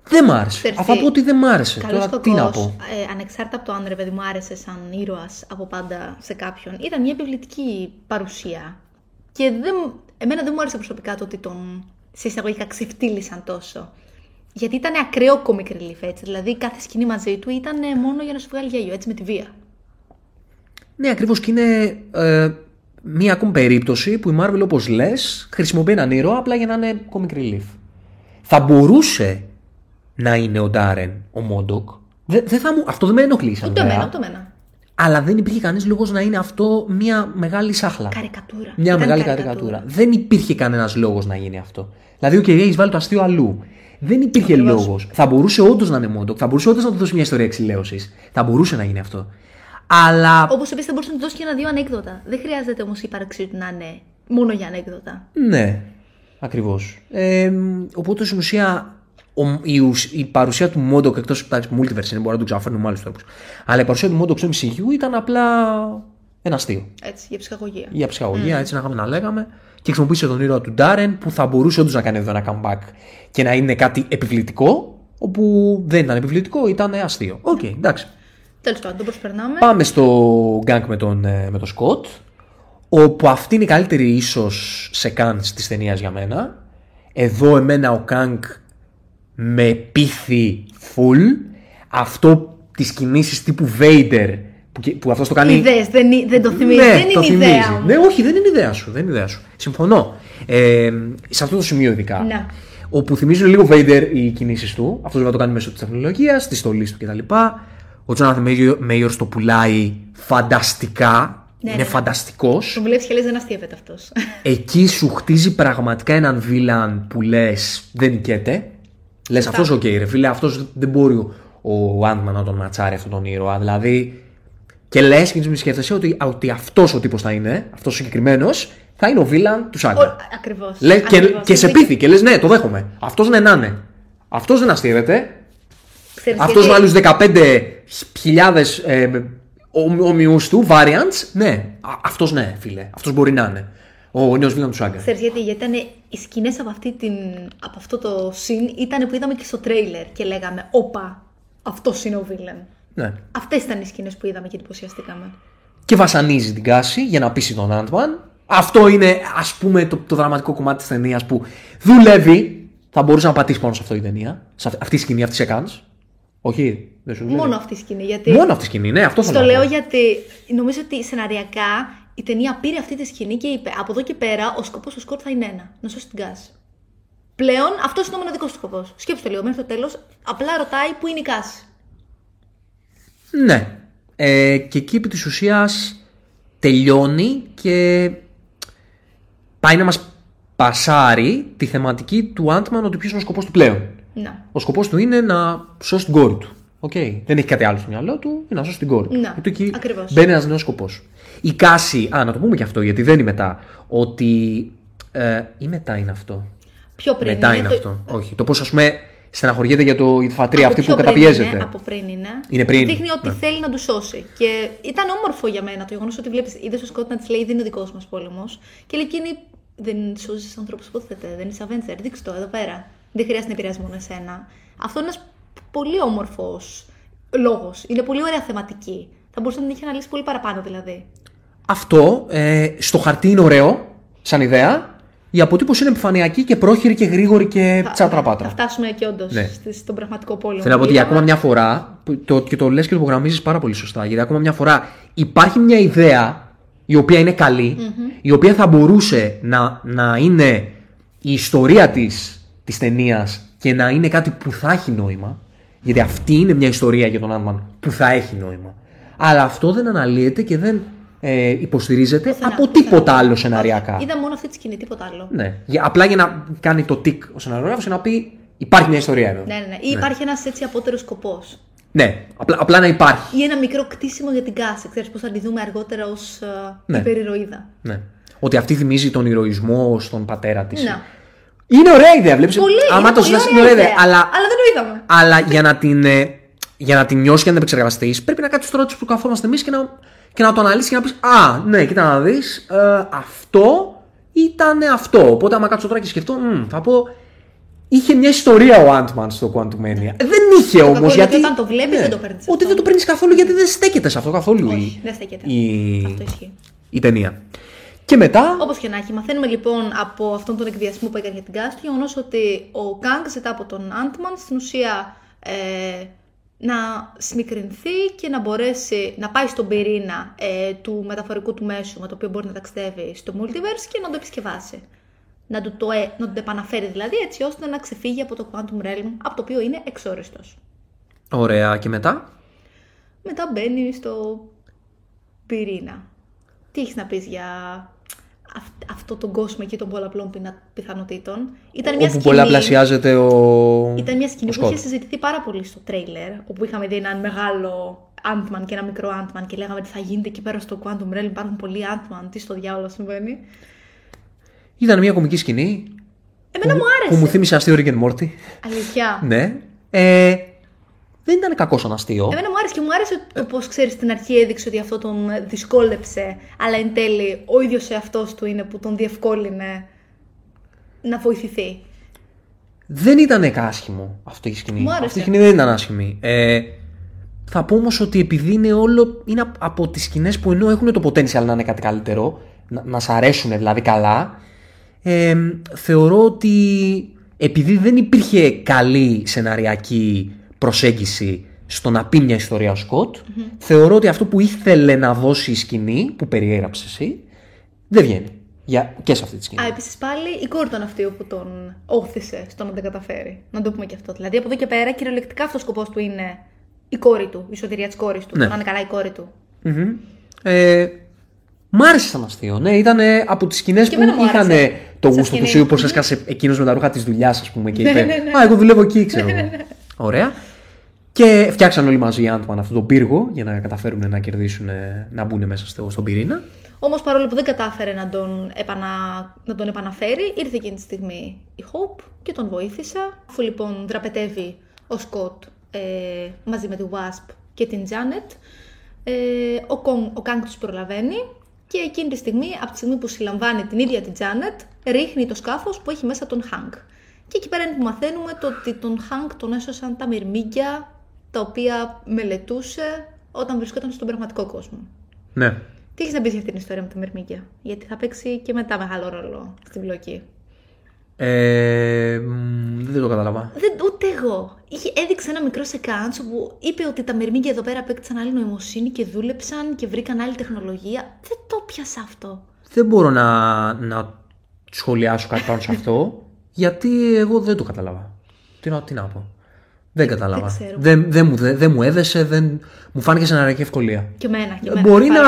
δεν μ' άρεσε. Αφού από ότι δεν μ' άρεσε. Καλώς τώρα, τι να πω. Ε, ανεξάρτητα από το αν ρε παιδί μου άρεσε σαν ήρωας από πάντα σε κάποιον, ήταν μια επιβλητική παρουσία. Και δεν, εμένα δεν μου άρεσε προσωπικά το ότι τον σε εισαγωγικά ξεφτύλισαν τόσο. Γιατί ήταν ακραίο comic relief, έτσι. Δηλαδή κάθε σκηνή μαζί του ήταν μόνο για να σου βγάλει γέλιο, έτσι με τη βία. Ναι, ακριβώς, και είναι ε, μία ακόμη περίπτωση που η Marvel, όπως λες, χρησιμοποιεί έναν ήρωα απλά για να είναι comic relief. Θα μπορούσε να είναι ο Darren, ο Modok. Δε, δε θα μου, αυτό δεν με ενοχλεί σαν ούτε εμένα, ούτε εμένα. Αλλά δεν υπήρχε κανείς λόγος να είναι αυτό μια μεγάλη σάχλα. Καρικατούρα. Μια ήταν μεγάλη καρικατούρα. καρικατούρα. Δεν υπήρχε κανένας λόγος να γίνει αυτό. Δηλαδή, ο okay, έχεις βάλει το αστείο αλλού. Δεν υπήρχε λόγος. Θα μπορούσε όντως να είναι Modok, θα μπορούσε όντως να του δώσει μια ιστορία εξηλαίωσης. Θα μπορούσε να γίνει αυτό. Αλλά. Όπως επίσης θα μπορούσε να του δώσει και ένα-δύο ανέκδοτα. Δεν χρειάζεται όμως η ύπαρξή του να είναι μόνο για ανέκδοτα. Ναι, ακριβώς. Ε, οπότε στην ουσία. Ο, η, η παρουσία του Modok, εκτός από Multiverse, δεν μπορώ να το ξαφέρνουμε άλλους τρόπους. Αλλά η παρουσία του Modok στο εμ σι γιου ήταν απλά ένα αστείο. Έτσι, για ψυχαγωγία. Για ψυχαγωγία, mm. έτσι να είχαμε να λέγαμε. Και χρησιμοποίησε τον ήρωα του Darren που θα μπορούσε όντως να κάνει εδώ ένα comeback και να είναι κάτι επιβλητικό, όπου δεν ήταν επιβλητικό, ήταν αστείο. Οκ, okay, εντάξει. Τέλος πάντων, το προσπερνάμε. Πάμε στο Gang με τον, με τον Scott, όπου αυτή είναι η καλύτερη ίσως σε Kang της ταινίας για μένα. Εδώ εμένα ο Kang με πίθη full, αυτό τις κινήσεις τύπου Vader που, που αυτός το κάνει. Ιδέες, δεν, δεν το θυμίζει, ναι, δεν το είναι θυμίζει. Ιδέα μου. Ναι, όχι, δεν είναι ιδέα σου, δεν είναι ιδέα σου. Συμφωνώ. Ε, σε αυτό το σημείο ειδικά. Να. Όπου θυμίζουν λίγο Vader οι κινήσεις του, αυτός βέβαια το κάνει μέσω της τεχνολογίας, της στολής του κτλ. Ο Jonathan Majors το πουλάει φανταστικά. Ναι, είναι ναι. Φανταστικός. Του βλέπει και λες δεν αστείευεται αυτός. Εκεί σου χτίζει πραγματικά έναν βίλαν που λες δεν νικέται. Λες αυτός οκ, okay, ρε φίλε, αυτός δεν μπορεί ο Άντμαν να τον ματσάρει αυτόν τον ήρωα. Δηλαδή. Και λες και σκέφτεσαι ότι, ότι αυτός ο τύπος θα είναι, αυτός ο συγκεκριμένος, θα είναι ο βίλαν του Σάγκα. Ακριβώς. Και, ακριβώς. και σε πείθει και λες ναι, το δέχομαι. Αυτός ναι, να είναι. Αυτός δεν αστείευεται. Αυτός βάλει δεκαπέντε χιλιάδες ε, ομοιούς του, variants, ναι. Αυτός ναι, φίλε. Αυτός μπορεί να είναι. Ο νέος βίλαν του Σάγκα. Ξέρεις γιατί, γιατί ήταν οι σκηνές από, αυτή την, από αυτό το scene ήταν που είδαμε και στο τρέιλερ και λέγαμε όπα, αυτός είναι ο βίλαν. Ναι. Αυτές ήταν οι σκηνές που είδαμε και εντυπωσιαστήκαμε. Και βασανίζει την Κάση για να πείσει τον Άντμαν. Αυτό είναι ας πούμε το, το δραματικό κομμάτι της ταινίας που δουλεύει. Θα μπορούσε να πατήσει πάνω σε αυτό η ταινία. Σε αυτή η σκηνή, αυτή σε κάνεις. Όχι, δεν σου δουλεύει. Μόνο αυτή η σκηνή. Γιατί... Μόνο αυτή η σκηνή, ναι, αυτό θα λέω. Το λέω γιατί νομίζω ότι σεναριακά η ταινία πήρε αυτή τη σκηνή και είπε από εδώ και πέρα ο σκοπός του Σκοτ θα είναι ένα. Να σώσει την Κάση. Πλέον αυτό είναι ο μοναδικός του σκοπός. Σκέψτε λίγο μέχρι το τέλος. Απλά ρωτάει που είναι η Κάση. Ναι, ε, και εκεί επί της ουσίας τελειώνει και πάει να μας πασάρει τη θεματική του Ant-Man ότι ποιος είναι ο σκοπός του πλέον. Να. Ο σκοπός του είναι να σώσει την κόρη του. Okay. Δεν έχει κάτι άλλο στο μυαλό του, είναι να σώσει την κόρη του. Να, και εκεί ακριβώς. Μπαίνει ένας νέος σκοπός. Η Κάση, α, να το πούμε και αυτό γιατί δεν είναι μετά, ότι ε, ή μετά είναι αυτό. Πιο πριν. Μετά είναι, είναι το... αυτό, όχι. Το πώς ας πούμε... Στεναχωριέται για, το, για τη φατρία αυτή που καταπιέζεται. Είναι, από πριν είναι. Είναι πριν. Δείχνει ότι ναι. θέλει να του σώσει. Και ήταν όμορφο για μένα το γεγονός ότι βλέπεις, είδες ο Σκότ να της λέει δεν είναι ο δικός μας πόλεμος. Και λέει εκείνη δεν σώζεις ανθρώπους που θέλετε, δεν είσαι Avenger, δείξτε το εδώ πέρα. Δεν χρειάζεται να επηρεάζει μόνο εσένα. Αυτό είναι ένας πολύ όμορφος λόγος. Είναι πολύ ωραία θεματική. Θα μπορούσε να την είχε αναλύσει πολύ παραπάνω δηλαδή. Αυτό ε, στο χαρτί είναι ωραίο, σαν ιδέα. Η αποτύπωση είναι επιφανειακή και πρόχειρη και γρήγορη και τσάτρα-πάτρα. Θα φτάσουμε και όντως ναι. στον πραγματικό πόλεμο. Θέλω να πω ότι ακόμα μια φορά, το, και το λες και το υπογραμμίζεις πάρα πολύ σωστά, γιατί ακόμα μια φορά υπάρχει μια ιδέα η οποία είναι καλή, mm-hmm. η οποία θα μπορούσε να, να είναι η ιστορία της, της ταινίας και να είναι κάτι που θα έχει νόημα, γιατί αυτή είναι μια ιστορία για τον Άντμαν που θα έχει νόημα. Αλλά αυτό δεν αναλύεται και δεν... Ε, υποστηρίζεται πουθενά, από πουθενά. Τίποτα άλλο σεναριακά. Είδα μόνο αυτή τη σκηνή, τίποτα άλλο. Ναι. Για, απλά για να κάνει το τικ ο σεναριογράφος και να πει υπάρχει μια ιστορία εδώ. Ναι, ναι, ναι. Ή υπάρχει ναι. ένας έτσι απότερος σκοπός. Ναι, απλά, απλά να υπάρχει. Ή ένα μικρό κτίσιμο για την Κάση. Ξέρεις πώς θα τη δούμε αργότερα ως ναι. υπερηρωίδα. Ναι. Ότι αυτή θυμίζει τον ηρωισμό στον πατέρα της. Ναι. Είναι ωραία ιδέα, βλέπεις. Πολύ, άμα το ζητάς είναι ωραία ιδέα. Αλλά, αλλά δεν το είδαμε. Αλλά για να την, για να την νιώσει και να την επεξεργαστείς, πρέπει να κάτσεις τώρα που καθόμαστε εμείς και να. Και να το αναλύσεις και να πεις α, ναι, κοίτα να δεις, ε, αυτό ήταν αυτό. Οπότε, άμα κάτσω τώρα και σκεφτώ, μ, θα πω. Είχε μια ιστορία ο Ant-Man στο Quantumania. Δεν είχε όμως. Γιατί όταν το βλέπεις, ναι, δεν το παίρνεις. Ότι δεν το παίρνεις καθόλου, γιατί δεν στέκεται σε αυτό καθόλου. Όχι, η... δεν στέκεται. Η... Αυτό ισχύει. Η ταινία. Και μετά. Όπως και να έχει, μαθαίνουμε λοιπόν από αυτόν τον εκβιασμό που έκανε για την Γκάς, το γεγονός ότι ο Kang ζητά από τον Ant-Man στην ουσία. Ε... να σμικρινθεί και να μπορέσει να πάει στον πυρήνα ε, του μεταφορικού του μέσου με το οποίο μπορεί να ταξιδεύει στο Multiverse και να το επισκευάσει. Να του το, ε, να το επαναφέρει δηλαδή έτσι ώστε να ξεφύγει από το Quantum Realm από το οποίο είναι εξόριστος. Ωραία, και μετά? Μετά μπαίνει στο πυρήνα. Τι έχεις να πεις για αυ- αυτό τον κόσμο εκεί των πολλαπλών πιθανότητων? Ήταν μια όπου σκηνή... πολλαπλασιάζεται ο Ήταν μια σκηνή που είχε συζητηθεί πάρα πολύ στο τρέιλερ, όπου είχαμε δει έναν μεγάλο Ant-Man και ένα μικρό Ant-Man και λέγαμε τι θα γίνεται εκεί πέρα στο Quantum Realm, υπάρχουν πολλοί Ant-Man, τι στο διάολο συμβαίνει. Ήταν μια κωμική σκηνή. Εμένα που, μου άρεσε. Που μου θύμισε αστείο Rick and Morty. Αλήθεια. Ναι. Ε... Δεν ήταν κακό σαν αστείο. Εμένα μου άρεσε και μου άρεσε το πώς ξέρεις στην αρχή έδειξε ότι αυτό τον δυσκόλεψε, αλλά εν τέλει ο ίδιος εαυτός του είναι που τον διευκόλυνε να βοηθηθεί. Δεν ήταν άσχημο αυτή η σκηνή. Μου άρεσε. Αυτή η σκηνή δεν ήταν άσχημη. Ε, θα πω όμως ότι επειδή είναι όλο. Είναι από τις σκηνές που ενώ έχουν το potential να είναι κάτι καλύτερο, να, να σ' αρέσουν δηλαδή καλά, ε, θεωρώ ότι επειδή δεν υπήρχε καλή σεναριακή προσέγγιση στο να πει μια ιστορία ο Σκοτ, mm-hmm. θεωρώ ότι αυτό που ήθελε να δώσει η σκηνή που περιέγραψε εσύ δεν βγαίνει. Για... και σε αυτή τη σκηνή. Α, επίσης πάλι η κόρη ήταν αυτή που τον όθησε στο να τα καταφέρει. Να το πούμε και αυτό. Δηλαδή από εδώ και πέρα κυριολεκτικά αυτός ο σκοπός του είναι η κόρη του, η σωτηρία της κόρης του. Ναι. Να είναι καλά η κόρη του. Mm-hmm. Ε, μ' άρεσε σαν αστείο. Ναι, ήταν από τις σκηνές που είχαν το γούστο του Σιού, πως έσκασε εκείνος με τα ρούχα της δουλειάς, ας πούμε, και είπε: ναι, ναι, ναι. Α, εγώ δουλεύω εκεί, ξέρω. Ωραία. Και φτιάξαν όλοι μαζί οι Άντμαν αυτόν τον πύργο για να καταφέρουν να κερδίσουν, να μπουν μέσα στο, στον πυρήνα. Όμως παρόλο που δεν κατάφερε να τον, επανα... να τον επαναφέρει, ήρθε εκείνη τη στιγμή η Hope και τον βοήθησε. Αφού λοιπόν δραπετεύει ο Σκοτ ε, μαζί με τη Wasp και την Janet, ε, ο, Kong, ο Kang τους προλαβαίνει και εκείνη τη στιγμή, από τη στιγμή που συλλαμβάνει την ίδια την Janet, ρίχνει το σκάφος που έχει μέσα τον Hank. Και εκεί πέρα είναι που μαθαίνουμε το ότι τον Hank τον έσωσαν τα μυρμήγκια τα οποία μελετούσε όταν βρισκόταν στον πραγματικό κόσμο. Ναι. Τι έχεις να πεις για αυτήν την ιστορία με τα μυρμήγκια, γιατί θα παίξει και μετά μεγάλο ρόλο στην πλοκή. Ε, δεν το κατάλαβα. Δεν, ούτε εγώ. Είχε, έδειξε ένα μικρό σεκάντσο που είπε ότι τα μυρμήγκια εδώ πέρα απέκτησαν άλλη νοημοσύνη και δούλεψαν και βρήκαν άλλη τεχνολογία. Δεν το πιάσα αυτό. Δεν μπορώ να, να σχολιάσω κάτι πάνω σε αυτό, γιατί εγώ δεν το κατάλαβα. Τι να, τι να πω. Δεν κατάλαβα. Δεν, δεν, μου, δεν, δεν μου έδεσε, δεν... μου φάνηκε σεναριακή ευκολία. Και εμένα. Και εμένα μπορεί να.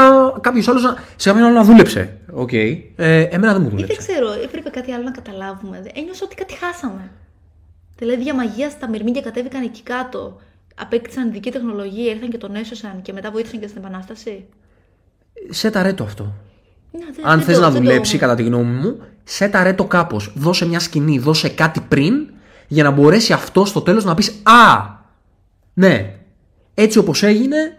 Κάποιο άλλο να. Σε κάποιον άλλο να δούλεψε. Οκ. Okay. Ε, εμένα δεν μου δούλεψε. Ή δεν ξέρω, έπρεπε κάτι άλλο να καταλάβουμε. Ένιωσα ότι κάτι χάσαμε. Δηλαδή για μαγεία στα μυρμήγκια κατέβηκαν εκεί κάτω. Απέκτησαν δική τεχνολογία, ήρθαν και τον έσωσαν και μετά βοήθησαν και στην επανάσταση. Σε ταρέτο αυτό. Να, δε, αν θε να δουλέψει, κατά τη γνώμη μου, σε ταρέτο κάπω. Δώσε μια σκηνή, δώσε κάτι πριν. Για να μπορέσει αυτό στο τέλος να πεις «Α, ναι, έτσι όπως έγινε».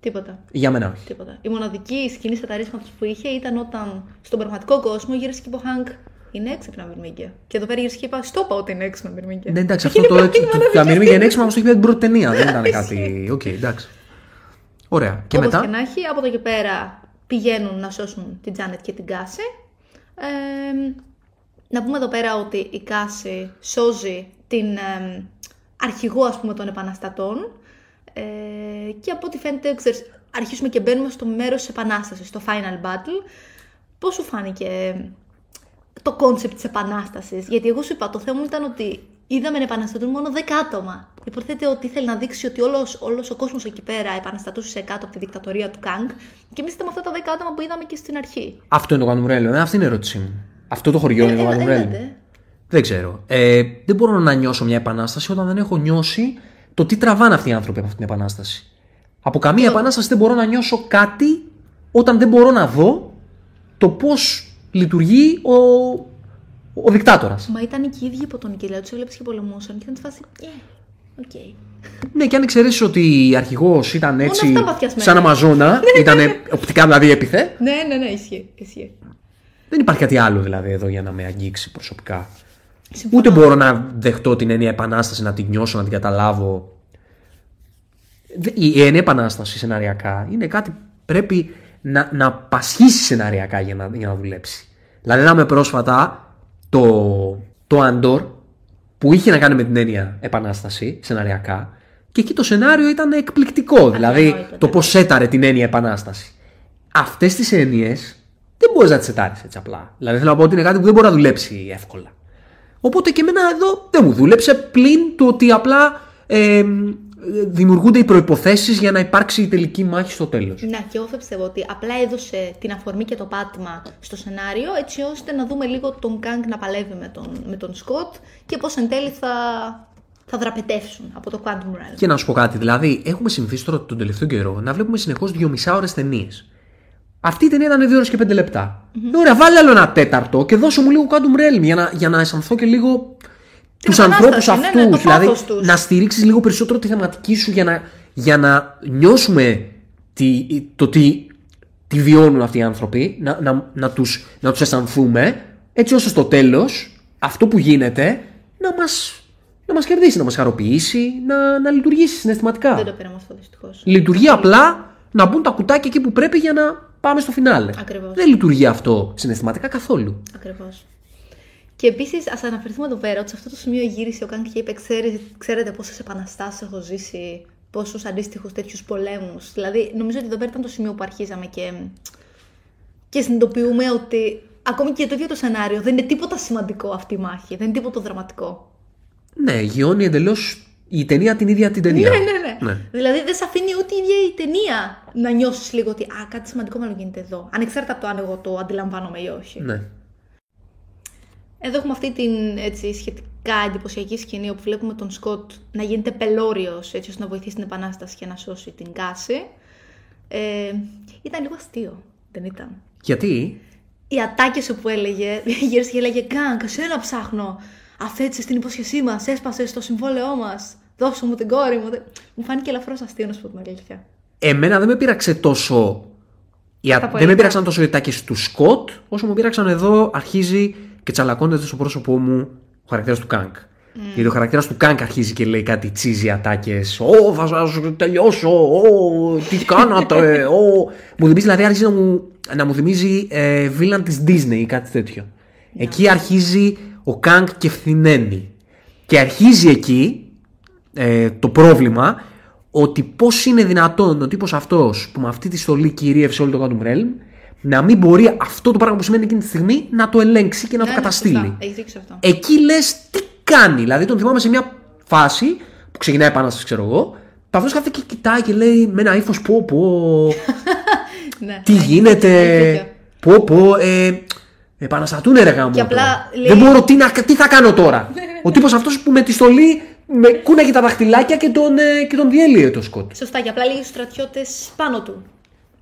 Τίποτα. Για μένα όχι. Τίποτα. Η μοναδική σκηνή σταταρίσματος που είχε ήταν όταν στον πραγματικό κόσμο γύρισε και είπε ο Hank «Είναι έξυπνα μυρμήγκια». Και εδώ πέρα γύρισε και είπα «Στο πάω ότι είναι έξυπνα μυρμήγκια». Ναι, εντάξει, αυτό το «Τα μυρμήγκια είναι έξυπνα» μας το είχε πει την πρώτη ταινία. Δεν ήταν κάτι... Οκ, εντάξει. Ωραία. Και μετά. Όπως και να έχει, από εδώ και πέρα πηγαίνουν να σώσουν την Janet και την Cassie. Ε, Να πούμε εδώ πέρα ότι η Cassie σώζει την ε, αρχηγό, ας πούμε, των επαναστατών ε, και από ό,τι φαίνεται, ξέρεις, αρχίσουμε και μπαίνουμε στο μέρος της επανάστασης, στο final battle. Πώς σου φάνηκε το κόνσεπτ της επανάστασης? Γιατί εγώ σου είπα, το θέμα μου ήταν ότι είδαμε να επαναστατούν μόνο δέκα άτομα. Υποθέτει ότι ήθελε να δείξει ότι όλος, όλος ο κόσμος εκεί πέρα επαναστατούσε κάτω από τη δικτατορία του Kang και εμείς ήταν με αυτά τα δέκα άτομα που είδαμε και στην αρχή. Αυτό είναι το Quantum Realm. Αυτή είναι η ερώτησή μου. Αυτό το χωριό είναι το Quantum Realm. Δεν ξέρω. Ε, δεν μπορώ να νιώσω μια επανάσταση όταν δεν έχω νιώσει το τι τραβάνε αυτοί οι άνθρωποι από αυτήν την επανάσταση. Από καμία επανάσταση δεν μπορώ να νιώσω κάτι όταν δεν μπορώ να δω το πώς λειτουργεί ο, ο δικτάτορας. Μα ήταν και οι ίδιοι υπό τον Κιλέα, τους έβλεπες και πολεμούσαν και ήταν τη φάση. Yeah. Okay. Ναι, και αν εξαιρέσεις ότι η αρχηγός ήταν έτσι, σαν Αμαζόνα, ήταν οπτικά δηλαδή έπιθε. Ναι, ναι, ναι, ισχύει. ισχύει. Δεν υπάρχει κάτι άλλο δηλαδή εδώ για να με αγγίξει προσωπικά. Συμφωνώ. Ούτε μπορώ να δεχτώ την έννοια επανάσταση, να την νιώσω, να την καταλάβω. Η έννοια επανάσταση σεναριακά είναι κάτι που πρέπει να, να πασχίσει σεναριακά για να, για να δουλέψει. Δηλαδή, είδαμε πρόσφατα το Andor που είχε να κάνει με την έννοια επανάσταση σεναριακά και εκεί το σενάριο ήταν εκπληκτικό. Δηλαδή, το πώς έταρε την έννοια επανάσταση. Αυτές τις έννοιες. Δεν μπορείς να τις σετάρεις έτσι απλά. Δηλαδή θέλω να πω ότι είναι κάτι που δεν μπορεί να δουλέψει εύκολα. Οπότε και εμένα εδώ δεν μου δούλεψε, πλην του ότι απλά ε, δημιουργούνται οι προϋποθέσεις για να υπάρξει η τελική μάχη στο τέλος. Να, και εγώ θα πιστεύω ότι απλά έδωσε την αφορμή και το πάτημα στο σενάριο, έτσι ώστε να δούμε λίγο τον Kang να παλεύει με τον, με τον Scott και πώς εν τέλει θα, θα δραπετεύσουν από το Quantum Realm. Και να σου πω κάτι, δηλαδή έχουμε συνηθίσει τώρα τον τελευταίο καιρό να βλέπουμε συνεχώς δυόμισι ώρες ταινίες. Αυτή η ταινία ήταν δύο ώρες και πέντε λεπτά. Mm-hmm. Ωραία, βάλε άλλο ένα τέταρτο και δώσε μου λίγο Quantum Realm για να, για να αισθανθώ και λίγο τους ανθρώπους αυτούς. Ναι, ναι, δηλαδή, τους. Να στηρίξεις λίγο περισσότερο τη θεματική σου για να, για να νιώσουμε τι, το τι, τι βιώνουν αυτοί οι άνθρωποι, να, να, να, τους, να τους αισθανθούμε, έτσι ώστε στο τέλος αυτό που γίνεται να μας, να μας κερδίσει, να μας χαροποιήσει, να, να λειτουργήσει συναισθηματικά. Δεν το πήραμε αυτό δυστυχώς. Λειτουργεί απλά να μπουν τα κουτάκια εκεί που πρέπει για να πάμε στο φινάλε. Ακριβώς. Δεν λειτουργεί αυτό συναισθηματικά καθόλου. Ακριβώς. Και επίσης, ας αναφερθούμε εδώ πέρα ότι σε αυτό το σημείο γύρισε ο Καν και είπε: ξέρετε, ξέρετε πόσες επαναστάσεις έχω ζήσει, πόσους αντίστοιχους τέτοιους πολέμους. Δηλαδή, νομίζω ότι εδώ πέρα ήταν το σημείο που αρχίζαμε και, και συνειδητοποιούμε ότι ακόμη και το ίδιο το σενάριο δεν είναι τίποτα σημαντικό αυτή η μάχη, δεν είναι τίποτα δραματικό. Ναι, γιώνει εντελώς η ταινία την ίδια την ταινία. Ναι, ναι, ναι. ναι. Δηλαδή, δεν σε αφήνει ούτε η ίδια η ταινία να νιώσεις λίγο ότι α, κάτι σημαντικό μάλλον γίνεται εδώ. Ανεξάρτητα από το αν εγώ το αντιλαμβάνομαι ή όχι. Ναι. Εδώ έχουμε αυτή την έτσι, σχετικά εντυπωσιακή σκηνή όπου βλέπουμε τον Σκοτ να γίνεται πελώριος έτσι ώστε να βοηθήσει την επανάσταση και να σώσει την Κάση. Ε, ήταν λίγο αστείο, δεν ήταν? Γιατί? Οι ατάκες που έλεγε, γύρισε και έλεγε «Καν, σένα ψάχνω, αφέτησες την υπόσχεσή μας, έσπασες το συμβόλαιό μας, δώσε μου την κόρη μου». Μου φάνηκε ελαφρώς αστείο να σου πω την αλήθεια. Εμένα δεν με πείραξε τόσο, δεν με πείραξαν τόσο οι ατάκες του Σκοτ όσο μου πείραξαν εδώ αρχίζει και τσαλακώνεται στο πρόσωπό μου ο χαρακτήρας του Κανκ. Mm. Γιατί ο χαρακτήρας του Κανκ αρχίζει και λέει κάτι τσίζι ατάκες. Ω, θα σας τελειώσω. Ω, τι κάνατε. Ω. Μου θυμίζει, δηλαδή αρχίζει να μου, να μου θυμίζει ε, βίλαν της Disney ή κάτι τέτοιο. Yeah. Εκεί αρχίζει ο Κανκ και φθηνένει. Και αρχίζει εκεί ε, το πρόβλημα ότι πώς είναι δυνατόν ο τύπος αυτός που με αυτή τη στολή κυρίευσε όλο το Quantum Realm να μην μπορεί αυτό το πράγμα που σημαίνει εκείνη τη στιγμή να το ελέγξει και να ναι, το καταστήλει. Αυτό. Εκεί λες τι κάνει. Δηλαδή τον θυμάμαι σε μια φάση που ξεκινάει επανάσταση, ξέρω εγώ. Παύλος κάθε και κοιτάει και λέει με ένα ύφος πω πω. Τι γίνεται. Πω πω. Ε, επαναστατούνε ρε γάμο. Δεν μπορώ τι, να, τι θα κάνω τώρα. Ο τύπος αυτός που με τη στολή με κούναγε τα δαχτυλάκια και τον, και τον διέλυε το Σκοτ. Σωστά, και απλά λέει στους στρατιώτες πάνω του.